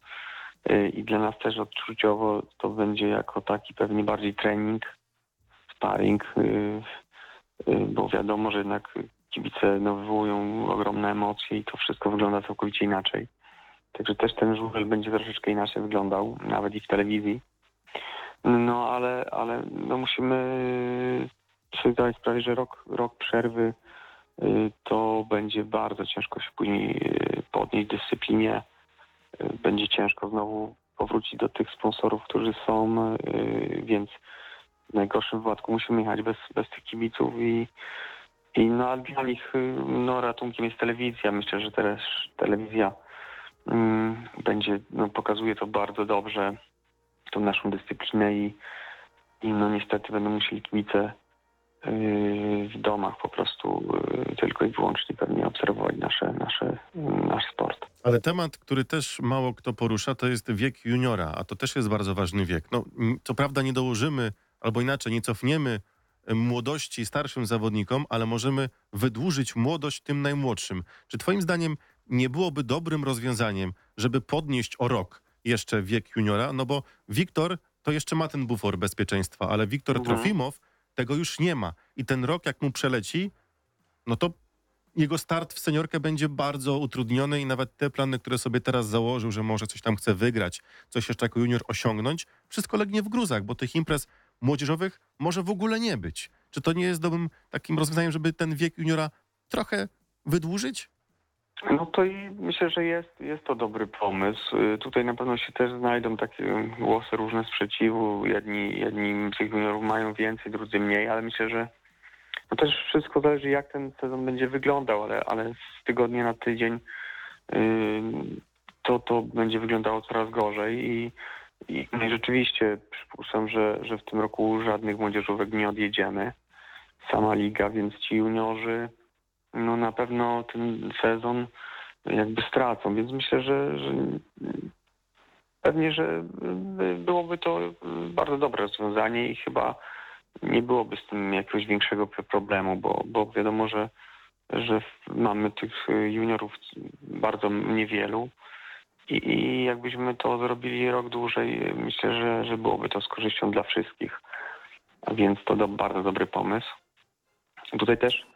i dla nas też odczuciowo to będzie jako taki pewnie bardziej trening, sparring, bo wiadomo, że jednak kibice no, wywołują ogromne emocje i to wszystko wygląda całkowicie inaczej. Także też ten żużel będzie troszeczkę inaczej wyglądał, nawet i w telewizji. No ale no, musimy sobie zdać sprawę, że rok przerwy to będzie bardzo ciężko się później podnieść dyscyplinie. Będzie ciężko znowu powrócić do tych sponsorów, którzy są, więc w najgorszym wypadku musimy jechać bez tych kibiców i no, dla nich no, ratunkiem jest telewizja. Myślę, że teraz telewizja będzie, no, pokazuje to bardzo dobrze, tą naszą dyscyplinę i no niestety będą musieli kibice w domach po prostu tylko i wyłącznie pewnie obserwować nasz sport. Ale temat, który też mało kto porusza, to jest wiek juniora, a to też jest bardzo ważny wiek. No, co prawda nie dołożymy, albo inaczej, nie cofniemy młodości starszym zawodnikom, ale możemy wydłużyć młodość tym najmłodszym. Czy twoim zdaniem nie byłoby dobrym rozwiązaniem, żeby podnieść o rok jeszcze wiek juniora? No bo Wiktor to jeszcze ma ten bufor bezpieczeństwa, ale Wiktor Trofimow tego już nie ma. I ten rok, jak mu przeleci, no to jego start w seniorkę będzie bardzo utrudniony i nawet te plany, które sobie teraz założył, że może coś tam chce wygrać, coś jeszcze jako junior osiągnąć, wszystko legnie w gruzach, bo tych imprez młodzieżowych może w ogóle nie być. Czy to nie jest dobrym takim rozwiązaniem, żeby ten wiek juniora trochę wydłużyć? No to i myślę, że jest to dobry pomysł. Tutaj na pewno się też znajdą takie głosy różne sprzeciwu. Jedni tych juniorów mają więcej, drudzy mniej, ale myślę, że no też wszystko zależy, jak ten sezon będzie wyglądał, ale z tygodnia na tydzień to będzie wyglądało coraz gorzej i rzeczywiście przypuszczam, że w tym roku żadnych młodzieżówek nie odjedziemy. Sama liga, więc ci juniorzy no na pewno ten sezon jakby stracą, więc myślę, że pewnie, że byłoby to bardzo dobre rozwiązanie i chyba nie byłoby z tym jakiegoś większego problemu, bo wiadomo, że mamy tych juniorów bardzo niewielu i jakbyśmy to zrobili rok dłużej, myślę, że byłoby to z korzyścią dla wszystkich, a więc to bardzo dobry pomysł. Tutaj też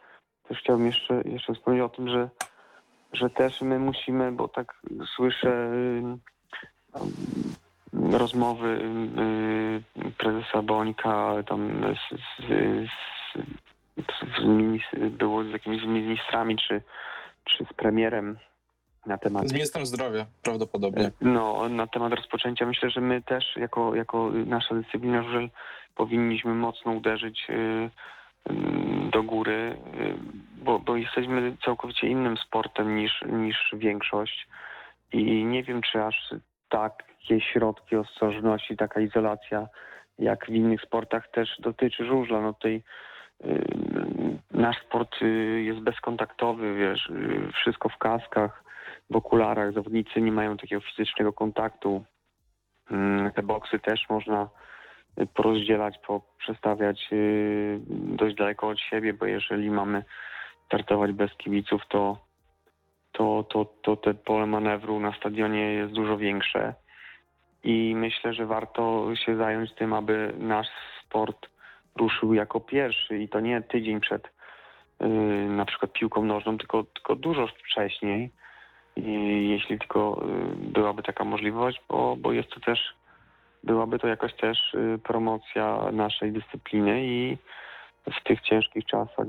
chciałbym jeszcze wspomnieć o tym, że też my musimy, bo tak słyszę rozmowy prezesa Bonika tam było z jakimiś ministrami czy z premierem na temat... Z ministrem zdrowia prawdopodobnie. No, na temat rozpoczęcia. Myślę, że my też jako nasza dyscyplina żużel powinniśmy mocno uderzyć do góry, bo jesteśmy całkowicie innym sportem niż większość i nie wiem, czy aż takie środki ostrożności, taka izolacja jak w innych sportach też dotyczy żużla. No tutaj nasz sport jest bezkontaktowy, wiesz, wszystko w kaskach, w okularach, zawodnicy nie mają takiego fizycznego kontaktu. Te boksy też można porozdzielać, przestawiać dość daleko od siebie, bo jeżeli mamy startować bez kibiców, to te pole manewru na stadionie jest dużo większe i myślę, że warto się zająć tym, aby nasz sport ruszył jako pierwszy i to nie tydzień przed na przykład piłką nożną, tylko dużo wcześniej, i jeśli tylko byłaby taka możliwość, bo jest to też... Byłaby to jakaś też promocja naszej dyscypliny i w tych ciężkich czasach,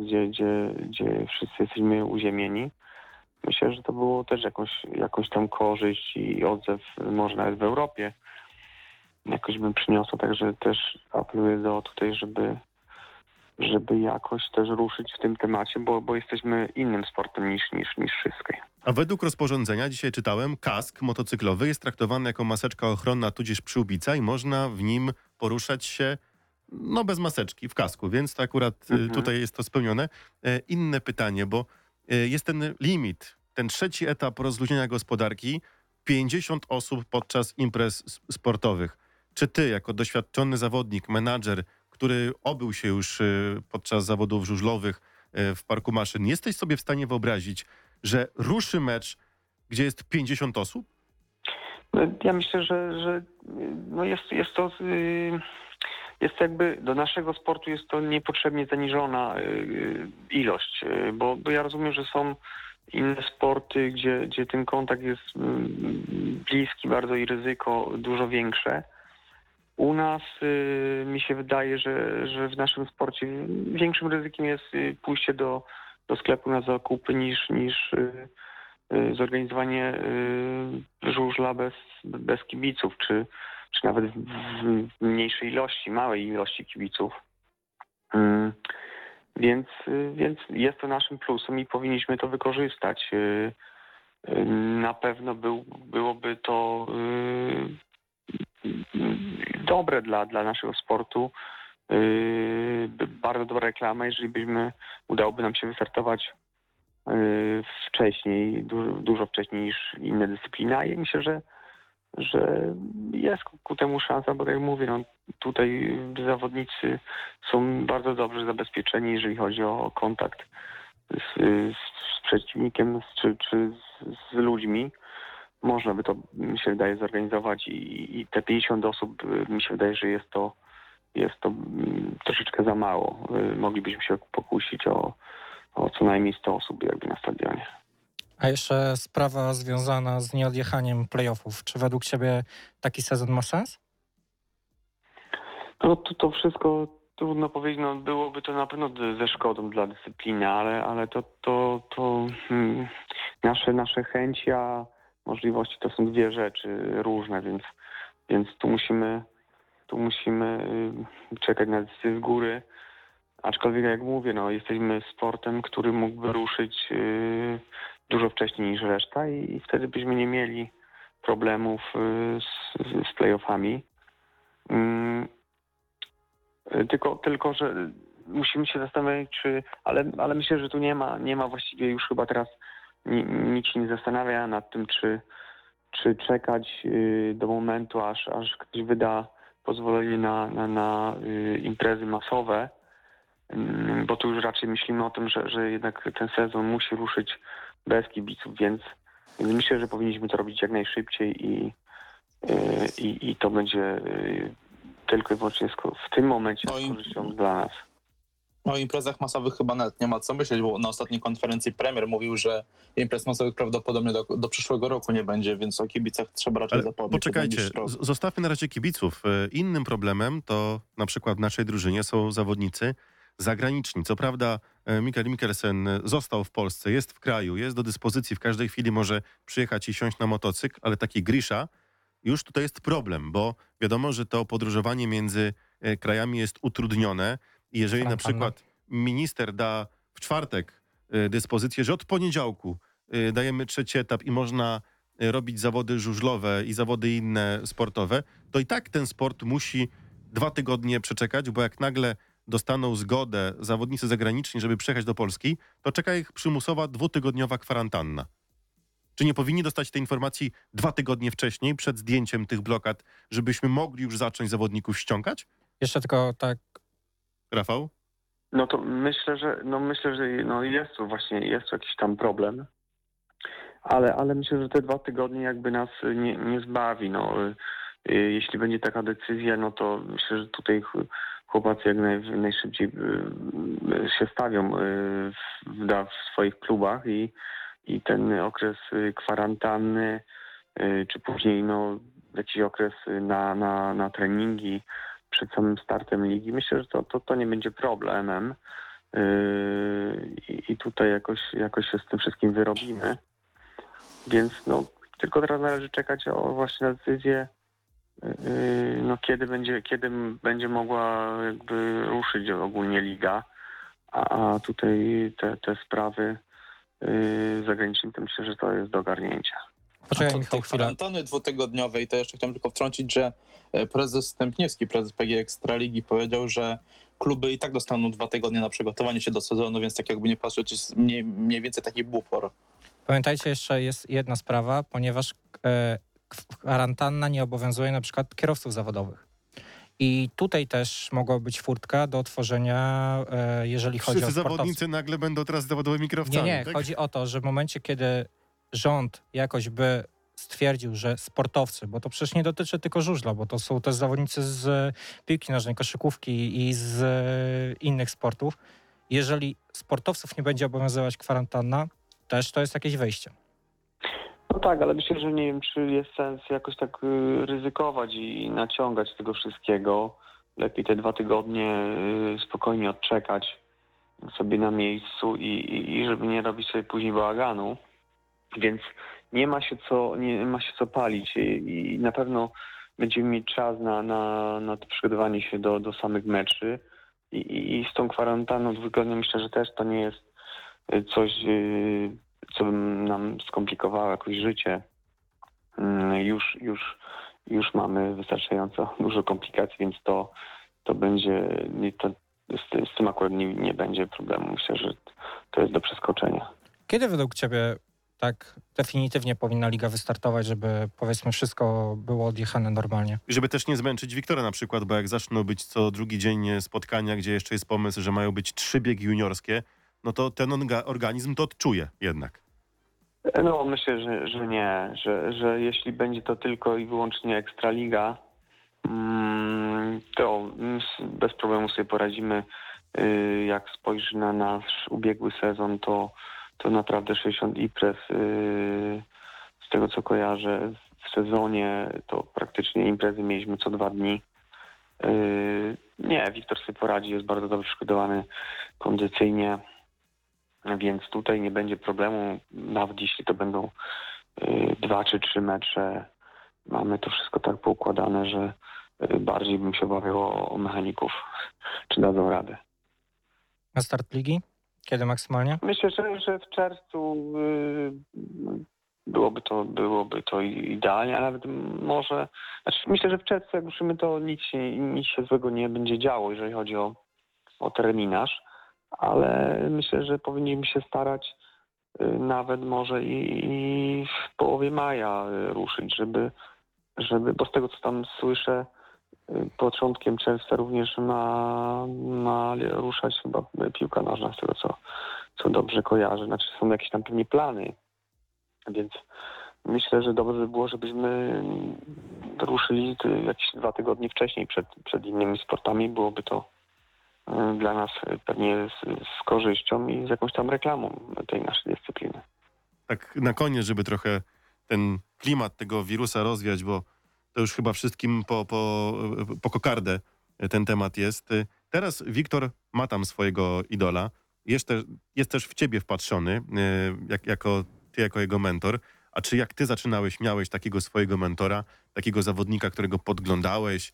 gdzie wszyscy jesteśmy uziemieni, myślę, że to było też jakąś tam korzyść i odzew może nawet w Europie jakoś bym przyniosło, także też apeluję do tutaj, żeby żeby jakoś też ruszyć w tym temacie, bo jesteśmy innym sportem niż wszystkie. A według rozporządzenia, dzisiaj czytałem, kask motocyklowy jest traktowany jako maseczka ochronna, tudzież przyłbica i można w nim poruszać się bez maseczki, w kasku, więc to akurat tutaj jest to spełnione. Inne pytanie, bo jest ten limit, ten trzeci etap rozluźnienia gospodarki, 50 osób podczas imprez sportowych. Czy ty, jako doświadczony zawodnik, menadżer, który obył się już podczas zawodów żużlowych w parku maszyn, jesteś sobie w stanie wyobrazić, że ruszy mecz, gdzie jest 50 osób? Ja myślę, że jest to... Jest jakby do naszego sportu jest to niepotrzebnie zaniżona ilość, bo ja rozumiem, że są inne sporty, gdzie ten kontakt jest bliski bardzo i ryzyko dużo większe. U nas mi się wydaje, że w naszym sporcie większym ryzykiem jest pójście do sklepu na zakupy niż zorganizowanie żużla bez kibiców, czy nawet w mniejszej ilości, małej ilości kibiców. Więc jest to naszym plusem i powinniśmy to wykorzystać. Na pewno byłoby to dobre dla naszego sportu, bardzo dobra reklama, jeżeli udałoby nam się wystartować wcześniej, dużo wcześniej niż inne dyscyplina. I myślę, że jest ku temu szansa, bo tak jak mówię, tutaj zawodnicy są bardzo dobrze zabezpieczeni, jeżeli chodzi o kontakt z przeciwnikiem czy z ludźmi. Można by to, mi się wydaje, zorganizować i te 50 osób, mi się wydaje, że jest to troszeczkę za mało. Moglibyśmy się pokusić o co najmniej 100 osób jakby na stadionie. A jeszcze sprawa związana z nieodjechaniem play-offów. Czy według ciebie taki sezon ma sens? To wszystko trudno powiedzieć. Byłoby to na pewno ze szkodą dla dyscypliny, ale to nasze chęci, a możliwości to są dwie rzeczy różne, więc tu musimy czekać na decyzję z góry. Aczkolwiek jak mówię, jesteśmy sportem, który mógłby ruszyć dużo wcześniej niż reszta i wtedy byśmy nie mieli problemów z play-offami. Tylko że musimy się zastanawiać, ale myślę, że tu nie ma właściwie już chyba teraz nikt się nie zastanawia nad tym, czy czekać do momentu, aż ktoś wyda pozwolenie na imprezy masowe, bo tu już raczej myślimy o tym, że jednak ten sezon musi ruszyć bez kibiców, więc myślę, że powinniśmy to robić jak najszybciej i to będzie tylko i wyłącznie w tym momencie z korzyścią dla nas. O imprezach masowych chyba nawet nie ma co myśleć, bo na ostatniej konferencji premier mówił, że imprez masowych prawdopodobnie do przyszłego roku nie będzie, więc o kibicach trzeba raczej zapomnieć. Poczekajcie, zostawmy na razie kibiców. Innym problemem to na przykład w naszej drużynie są zawodnicy zagraniczni. Co prawda Mikael Mikkelsen został w Polsce, jest w kraju, jest do dyspozycji, w każdej chwili może przyjechać i siąść na motocykl, ale taki Grisha, już tutaj jest problem, bo wiadomo, że to podróżowanie między krajami jest utrudnione. Jeżeli na przykład minister da w czwartek dyspozycję, że od poniedziałku dajemy trzeci etap i można robić zawody żużlowe i zawody inne sportowe, to i tak ten sport musi 2 tygodnie przeczekać, bo jak nagle dostaną zgodę zawodnicy zagraniczni, żeby przyjechać do Polski, to czeka ich przymusowa 2-tygodniowa kwarantanna. Czy nie powinni dostać tej informacji 2 tygodnie wcześniej, przed zdjęciem tych blokad, żebyśmy mogli już zacząć zawodników ściągać? Jeszcze tylko tak... Rafał? To myślę, że jest tu jakiś tam problem, ale myślę, że te 2 tygodnie jakby nas nie zbawi. Jeśli będzie taka decyzja, to myślę, że tutaj chłopacy jak najszybciej się stawią w swoich klubach i ten okres kwarantanny, czy później jakiś okres na treningi przed samym startem ligi. Myślę, że to nie będzie problemem i tutaj jakoś się z tym wszystkim wyrobimy. Więc tylko teraz należy czekać właśnie na decyzję No kiedy będzie mogła jakby ruszyć ogólnie liga, a tutaj te sprawy zagraniczne, to myślę, że to jest do ogarnięcia. Poczekaj, Michał, chwilę. Antony dwutygodniowej, to jeszcze chciałem tylko wtrącić, że prezes Stępniewski, prezes PGE Ekstraligi powiedział, że kluby i tak dostaną 2 tygodnie na przygotowanie się do sezonu, więc tak jakby nie patrzeć, jest mniej więcej taki bufor. Pamiętajcie, jeszcze jest jedna sprawa, ponieważ kwarantanna nie obowiązuje na przykład kierowców zawodowych. I tutaj też mogła być furtka do otworzenia, jeżeli wszyscy chodzi o sportowców. Zawodnicy nagle będą teraz zawodowymi kierowcami. Nie, tak? Chodzi o to, że w momencie, kiedy rząd jakoś by stwierdził, że sportowcy, bo to przecież nie dotyczy tylko żużla, bo to są też zawodnicy z piłki nożnej, koszykówki i z innych sportów. Jeżeli sportowców nie będzie obowiązywać kwarantanna, też to jest jakieś wyjście. No tak, ale myślę, że nie wiem, czy jest sens jakoś tak ryzykować i naciągać tego wszystkiego. Lepiej te 2 tygodnie spokojnie odczekać sobie na miejscu i żeby nie robić sobie później bałaganu. Więc nie ma się co palić i na pewno będziemy mieć czas na to przygotowanie się do samych meczy i z tą kwarantanną dwugodnią myślę, że też to nie jest coś, co by nam skomplikowało jakoś życie. Już mamy wystarczająco dużo komplikacji, więc to będzie, z tym akurat nie będzie problemu. Myślę, że to jest do przeskoczenia. Kiedy według Ciebie tak definitywnie powinna liga wystartować, żeby powiedzmy wszystko było odjechane normalnie? I żeby też nie zmęczyć Wiktora na przykład, bo jak zaczną być co drugi dzień spotkania, gdzie jeszcze jest pomysł, że mają być 3 biegi juniorskie, no to ten organizm to odczuje jednak. No myślę, że nie, że jeśli będzie to tylko i wyłącznie Ekstraliga, to bez problemu sobie poradzimy. Jak spojrzy na nasz ubiegły sezon, to naprawdę 60 imprez, z tego co kojarzę, w sezonie to praktycznie imprezy mieliśmy co 2 dni. Nie, Wiktor sobie poradzi, jest bardzo dobrze przygotowany kondycyjnie, więc tutaj nie będzie problemu, nawet jeśli to będą 2 czy 3 mecze. Mamy to wszystko tak poukładane, że bardziej bym się obawiał o mechaników, czy dadzą radę. Na start ligi? Kiedy maksymalnie? Myślę, że w czerwcu byłoby to idealnie, a nawet może... Znaczy myślę, że w czerwcu, jak ruszymy, to nic się złego nie będzie działo, jeżeli chodzi o terminarz, ale myślę, że powinniśmy się starać nawet może i w połowie maja ruszyć, żeby bo z tego, co tam słyszę, początkiem czerwca również ma ruszać chyba piłka nożna, z tego co dobrze kojarzę. Znaczy są jakieś tam pewnie plany, więc myślę, że dobrze by było, żebyśmy ruszyli jakieś 2 tygodnie wcześniej przed innymi sportami. Byłoby to dla nas pewnie z korzyścią i z jakąś tam reklamą tej naszej dyscypliny. Tak na koniec, żeby trochę ten klimat tego wirusa rozwiać, bo to już chyba wszystkim po kokardę ten temat jest. Teraz Wiktor ma tam swojego idola. Jest też w ciebie wpatrzony, jako jego mentor. A czy jak ty zaczynałeś, miałeś takiego swojego mentora, takiego zawodnika, którego podglądałeś,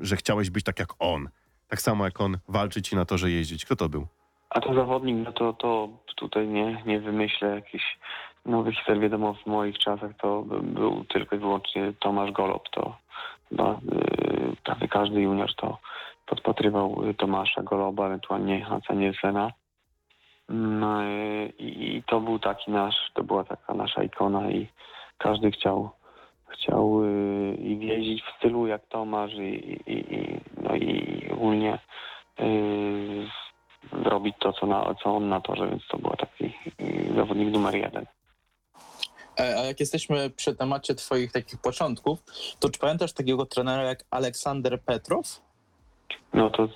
że chciałeś być tak jak on? Tak samo jak on walczyć i na torze jeździć. Kto to był? A to zawodnik, no to tutaj nie wymyślę jakichś nowych historii. Wiadomo, w moich czasach to był tylko i wyłącznie Tomasz Golob. To chyba prawie każdy junior to podpatrywał Tomasza Goloba, ewentualnie Hansa Nielsena. I to był taki to była taka nasza ikona i każdy chciał i jeździć w stylu jak Tomasz i ogólnie robić to, co on na torze, więc to był taki zawodnik numer 1. A jak jesteśmy przy temacie twoich takich początków, to czy pamiętasz takiego trenera jak Aleksander Petrow? No to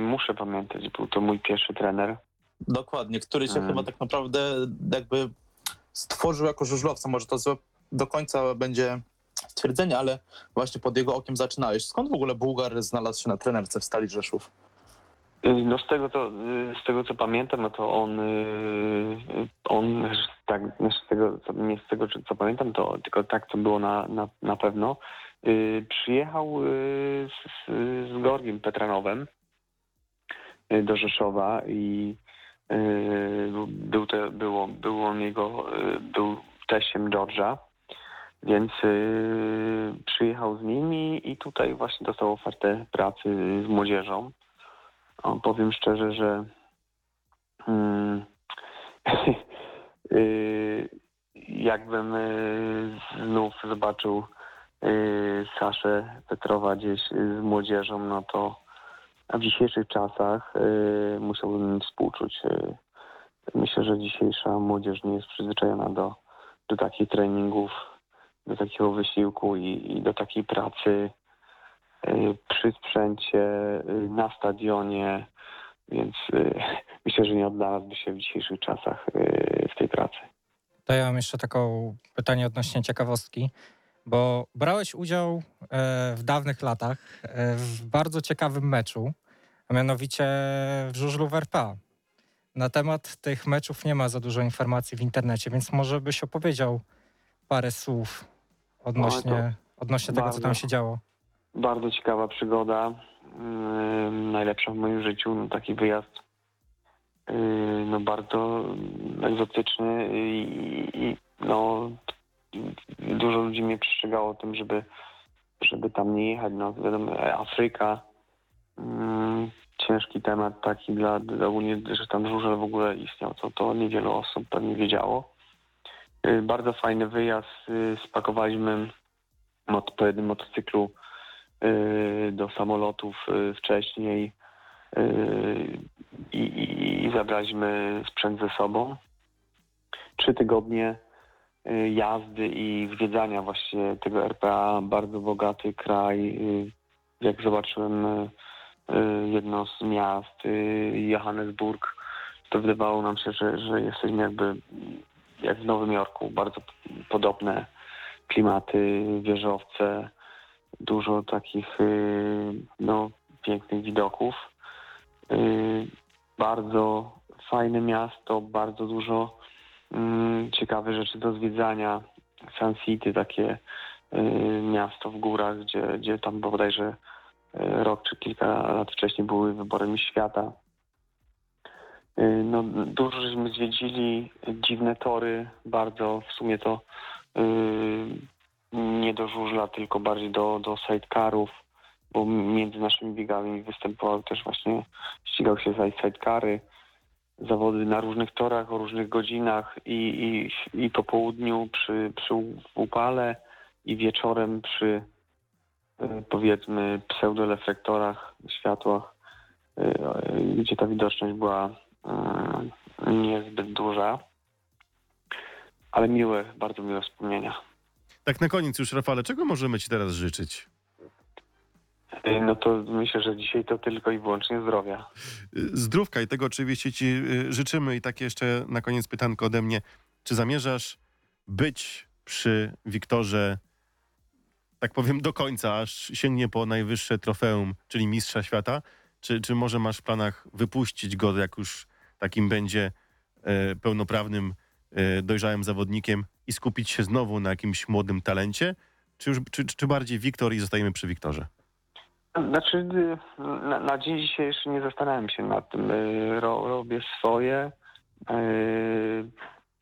muszę pamiętać, był to mój pierwszy trener. Dokładnie, który się chyba tak naprawdę jakby stworzył jako żużlowca, może to do końca będzie stwierdzenie, ale właśnie pod jego okiem zaczynałeś. Skąd w ogóle Bułgar znalazł się na trenerce w Stali Rzeszów? No z tego co pamiętam, no to on tak, z tego co pamiętam, to tylko tak to było na pewno, przyjechał z Gorgim Petranowem do Rzeszowa i był teściem George'a, więc przyjechał z nimi i tutaj właśnie dostał ofertę pracy z młodzieżą. Powiem szczerze, że jakbym znów zobaczył Saszę Petrowa gdzieś z młodzieżą, no to w dzisiejszych czasach musiałbym współczuć. Myślę, że dzisiejsza młodzież nie jest przyzwyczajona do takich treningów, do takiego wysiłku i do takiej pracy przy sprzęcie, na stadionie, więc myślę, że nie odnalazłby się w dzisiejszych czasach w tej pracy. To ja mam jeszcze takie pytanie odnośnie ciekawostki, bo brałeś udział w dawnych latach w bardzo ciekawym meczu, a mianowicie w żużlu w RPA. Na temat tych meczów nie ma za dużo informacji w internecie, więc może byś opowiedział parę słów odnośnie tego, co tam się działo. Bardzo ciekawa przygoda, najlepsza w moim życiu, taki wyjazd bardzo egzotyczny i dużo ludzi mnie przestrzegało o tym, żeby tam nie jechać. Wiadomo, Afryka, ciężki temat taki ogólnie, że tam żużel w ogóle istniał, to niewielu osób pewnie wiedziało. Bardzo fajny wyjazd, spakowaliśmy po jednym motocyklu do samolotów wcześniej i zabraliśmy sprzęt ze sobą. 3 tygodnie jazdy i zwiedzania właśnie tego RPA, bardzo bogaty kraj. Jak zobaczyłem jedno z miast, Johannesburg, to wydawało nam się, że jesteśmy jak w Nowym Jorku, bardzo podobne klimaty, wieżowce, dużo takich pięknych widoków. Bardzo fajne miasto, bardzo dużo ciekawych rzeczy do zwiedzania. Sun City, takie miasto w górach, gdzie tam bodajże rok czy kilka lat wcześniej były wybory świata. Dużo żeśmy zwiedzili, dziwne tory, bardzo w sumie to nie do żużla, tylko bardziej do sidecarów, bo między naszymi biegami występował też właśnie, ścigał się sidecary, zawody na różnych torach, o różnych godzinach i po południu przy upale i wieczorem przy, powiedzmy, pseudoreflektorach, światłach, gdzie ta widoczność była niezbyt duża, ale miłe, bardzo miłe wspomnienia. Tak na koniec już, Rafale, czego możemy ci teraz życzyć? To myślę, że dzisiaj to tylko i wyłącznie zdrowia. Zdrówka i tego oczywiście ci życzymy. I tak jeszcze na koniec pytanko ode mnie. Czy zamierzasz być przy Wiktorze, tak powiem, do końca, aż sięgnie po najwyższe trofeum, czyli mistrza świata? Czy może masz w planach wypuścić go, jak już takim będzie pełnoprawnym, dojrzałym zawodnikiem i skupić się znowu na jakimś młodym talencie? Czy bardziej Wiktor i zostajemy przy Wiktorze? Znaczy, na dzień dzisiejszy nie zastanawiam się nad tym. Robię swoje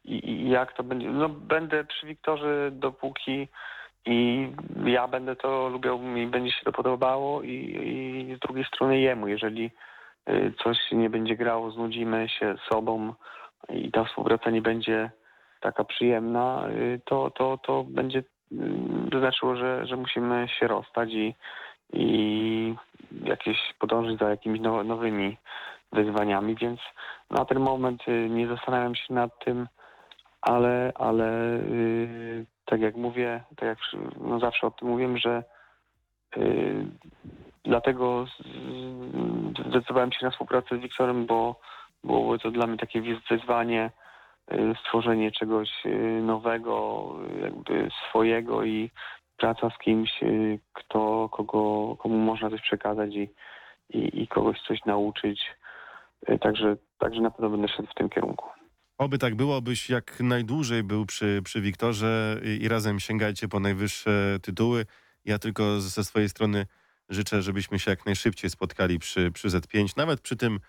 i jak to będzie. Będę przy Wiktorze dopóki i ja będę to lubił, mi będzie się to podobało i z drugiej strony jemu. Jeżeli coś nie będzie grało, znudzimy się sobą i ta współpraca nie będzie taka przyjemna, to będzie znaczyło, że musimy się rozstać i jakieś podążyć za jakimiś nowymi wyzwaniami, więc na ten moment nie zastanawiam się nad tym, ale tak jak mówię, tak jak zawsze o tym mówię, że dlatego zdecydowałem się na współpracę z Wiktorem, bo było to dla mnie takie wyzwanie, stworzenie czegoś nowego, jakby swojego i praca z kimś, komu można coś przekazać i, i kogoś coś nauczyć. Także na pewno będę szedł w tym kierunku. Oby tak było, byś jak najdłużej był przy Wiktorze i razem sięgajcie po najwyższe tytuły. Ja tylko ze swojej strony życzę, żebyśmy się jak najszybciej spotkali przy Z5, nawet przy tym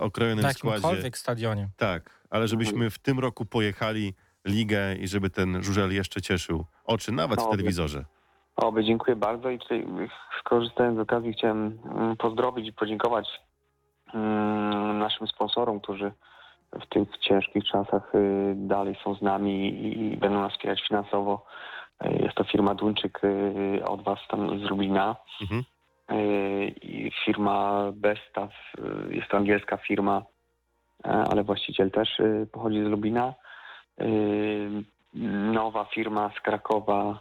okrojonym składzie. W jakimkolwiek stadionie. Tak, ale żebyśmy w tym roku pojechali ligę i żeby ten żużel jeszcze cieszył oczy, nawet w telewizorze. Oby, dziękuję bardzo i tutaj skorzystając z okazji chciałem pozdrowić i podziękować naszym sponsorom, którzy w tych ciężkich czasach dalej są z nami i będą nas wspierać finansowo. Jest to firma Duńczyk od was tam z Lublina i firma Bestav, jest to angielska firma, ale właściciel też pochodzi z Lublina. Nowa firma z Krakowa,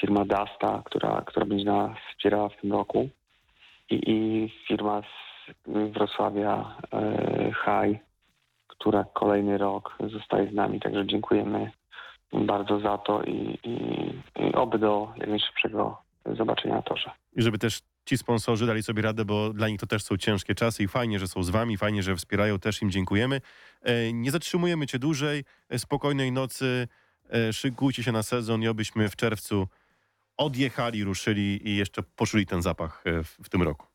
firma Dasta, która będzie nas wspierała w tym roku i firma z Wrocławia High, która kolejny rok zostaje z nami, także dziękujemy bardzo za to i oby do jak najszybszego zobaczenia na torze. I żeby też ci sponsorzy dali sobie radę, bo dla nich to też są ciężkie czasy i fajnie, że są z wami, fajnie, że wspierają, też im dziękujemy. Nie zatrzymujemy cię dłużej, spokojnej nocy, szykujcie się na sezon i obyśmy w czerwcu odjechali, ruszyli i jeszcze poczuli ten zapach w tym roku.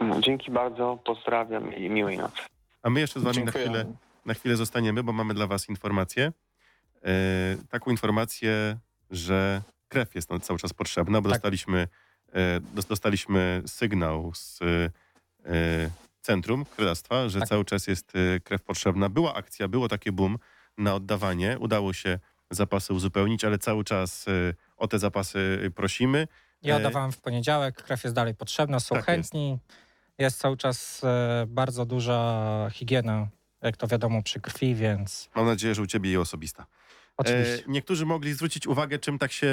No, dzięki bardzo, pozdrawiam i miłej nocy. A my jeszcze z wami na chwilę zostaniemy, bo mamy dla was informację. Taką informację, że krew jest nam cały czas potrzebna, bo dostaliśmy sygnał z Centrum Krwiodawstwa, że cały czas jest krew potrzebna. Była akcja, było takie boom na oddawanie. Udało się zapasy uzupełnić, ale cały czas o te zapasy prosimy. Ja oddawałem w poniedziałek, krew jest dalej potrzebna, są chętni. Jest cały czas bardzo duża higiena, jak to wiadomo, przy krwi, więc... Mam nadzieję, że u ciebie i osobista. Oczywiście. Niektórzy mogli zwrócić uwagę, czym tak się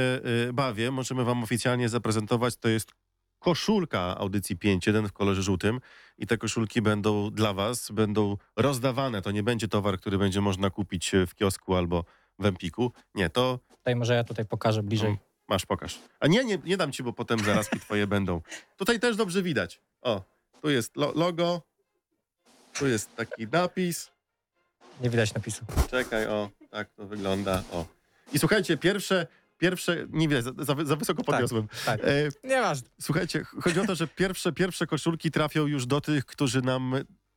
bawię. Możemy wam oficjalnie zaprezentować. To jest koszulka audycji 5.1 w kolorze żółtym i te koszulki będą dla was, będą rozdawane. To nie będzie towar, który będzie można kupić w kiosku albo w Empiku. Nie, to... Tutaj może ja tutaj pokażę bliżej. Masz, pokaż. A nie dam ci, bo potem zarazki twoje będą. Tutaj też dobrze widać. O, tu jest logo. Tu jest taki napis. Nie widać napisu. Czekaj, o, tak to wygląda, o. I słuchajcie, pierwsze nie widać, za wysoko podniosłem. Tak. Nieważne. Słuchajcie, chodzi o to, że pierwsze koszulki trafią już do tych, którzy nam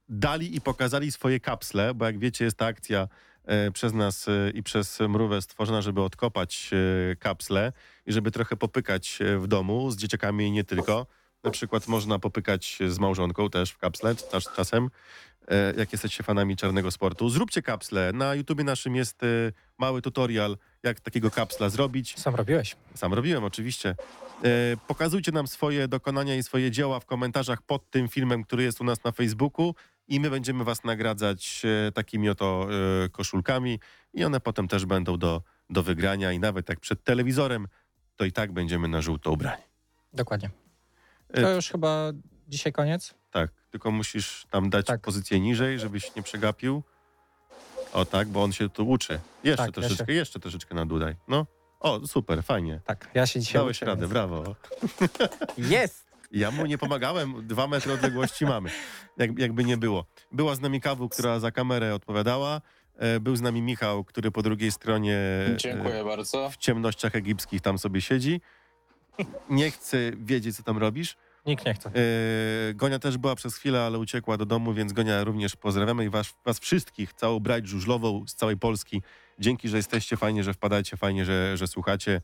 dali i pokazali swoje kapsle, bo jak wiecie, jest ta akcja przez nas i przez Mrówę stworzona, żeby odkopać kapsle i żeby trochę popykać w domu z dzieciakami i nie tylko. Na przykład można popykać z małżonką też w kapsle czasem, jak jesteście fanami czarnego sportu. Zróbcie kapsle. Na YouTubie naszym jest mały tutorial, jak takiego kapsla zrobić. Sam robiłeś? Sam robiłem, oczywiście. Pokazujcie nam swoje dokonania i swoje dzieła w komentarzach pod tym filmem, który jest u nas na Facebooku i my będziemy was nagradzać takimi oto koszulkami i one potem też będą do wygrania i nawet jak przed telewizorem, to i tak będziemy na żółto ubrani. Dokładnie. To już chyba dzisiaj koniec? Tak, tylko musisz tam dać pozycję niżej, żebyś nie przegapił. O tak, bo on się tu uczy. Jeszcze troszeczkę, jeszcze troszeczkę na dudaj. No, o, super, fajnie. Tak, ja się dzisiaj dałeś uczę, radę, więc... brawo. Jest! Ja mu nie pomagałem, 2 metry odległości mamy, jakby nie było. Była z nami Kawu, która za kamerę odpowiadała. Był z nami Michał, który po drugiej stronie... Dziękuję bardzo. W ciemnościach egipskich tam sobie siedzi. Nie chcę wiedzieć, co tam robisz. Nikt nie chce. Gonia też była przez chwilę, ale uciekła do domu, więc Gonia również pozdrawiamy i was wszystkich, całą brać żużlową z całej Polski. Dzięki, że jesteście, fajnie, że wpadacie, fajnie, że słuchacie.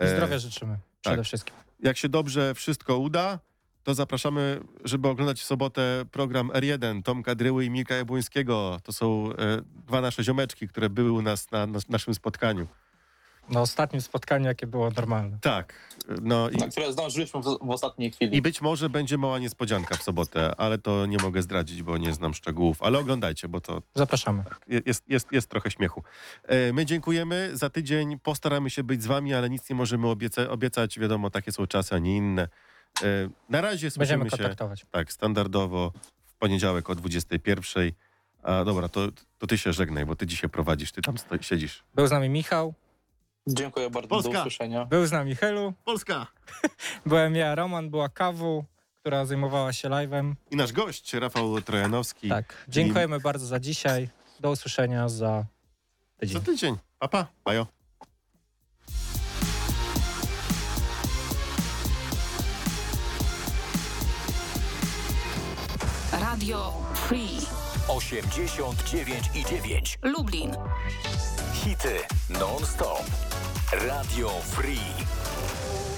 Zdrowia życzymy przede wszystkim. Jak się dobrze wszystko uda, to zapraszamy, żeby oglądać w sobotę program R1 Tomka Dryły i Milka Jabłońskiego. To są 2 nasze ziomeczki, które były u nas na naszym spotkaniu. Na ostatnim spotkaniu, jakie było normalne. Tak. No i... Na które zdążyliśmy w ostatniej chwili. I być może będzie mała niespodzianka w sobotę, ale to nie mogę zdradzić, bo nie znam szczegółów. Ale oglądajcie, bo to... Zapraszamy. Tak, jest trochę śmiechu. My dziękujemy za tydzień. Postaramy się być z wami, ale nic nie możemy obiecać. Wiadomo, takie są czasy, a nie inne. Na razie słyszymy się... Będziemy kontaktować. Tak, standardowo w poniedziałek o 21:00. A dobra, to ty się żegnaj, bo ty dzisiaj prowadzisz, ty tam siedzisz. Był z nami Michał. Dziękuję bardzo, Polska. Do usłyszenia. Był z nami Helu. Polska. Byłem ja, Roman, była Kawu, która zajmowała się live'em. I nasz gość, Rafał Trojanowski. Tak, dziękujemy bardzo za dzisiaj. Do usłyszenia za tydzień. Za tydzień. Pa, pa. Bajo. Radio Free 89,9 Lublin. Hity non-stop. Radio Free.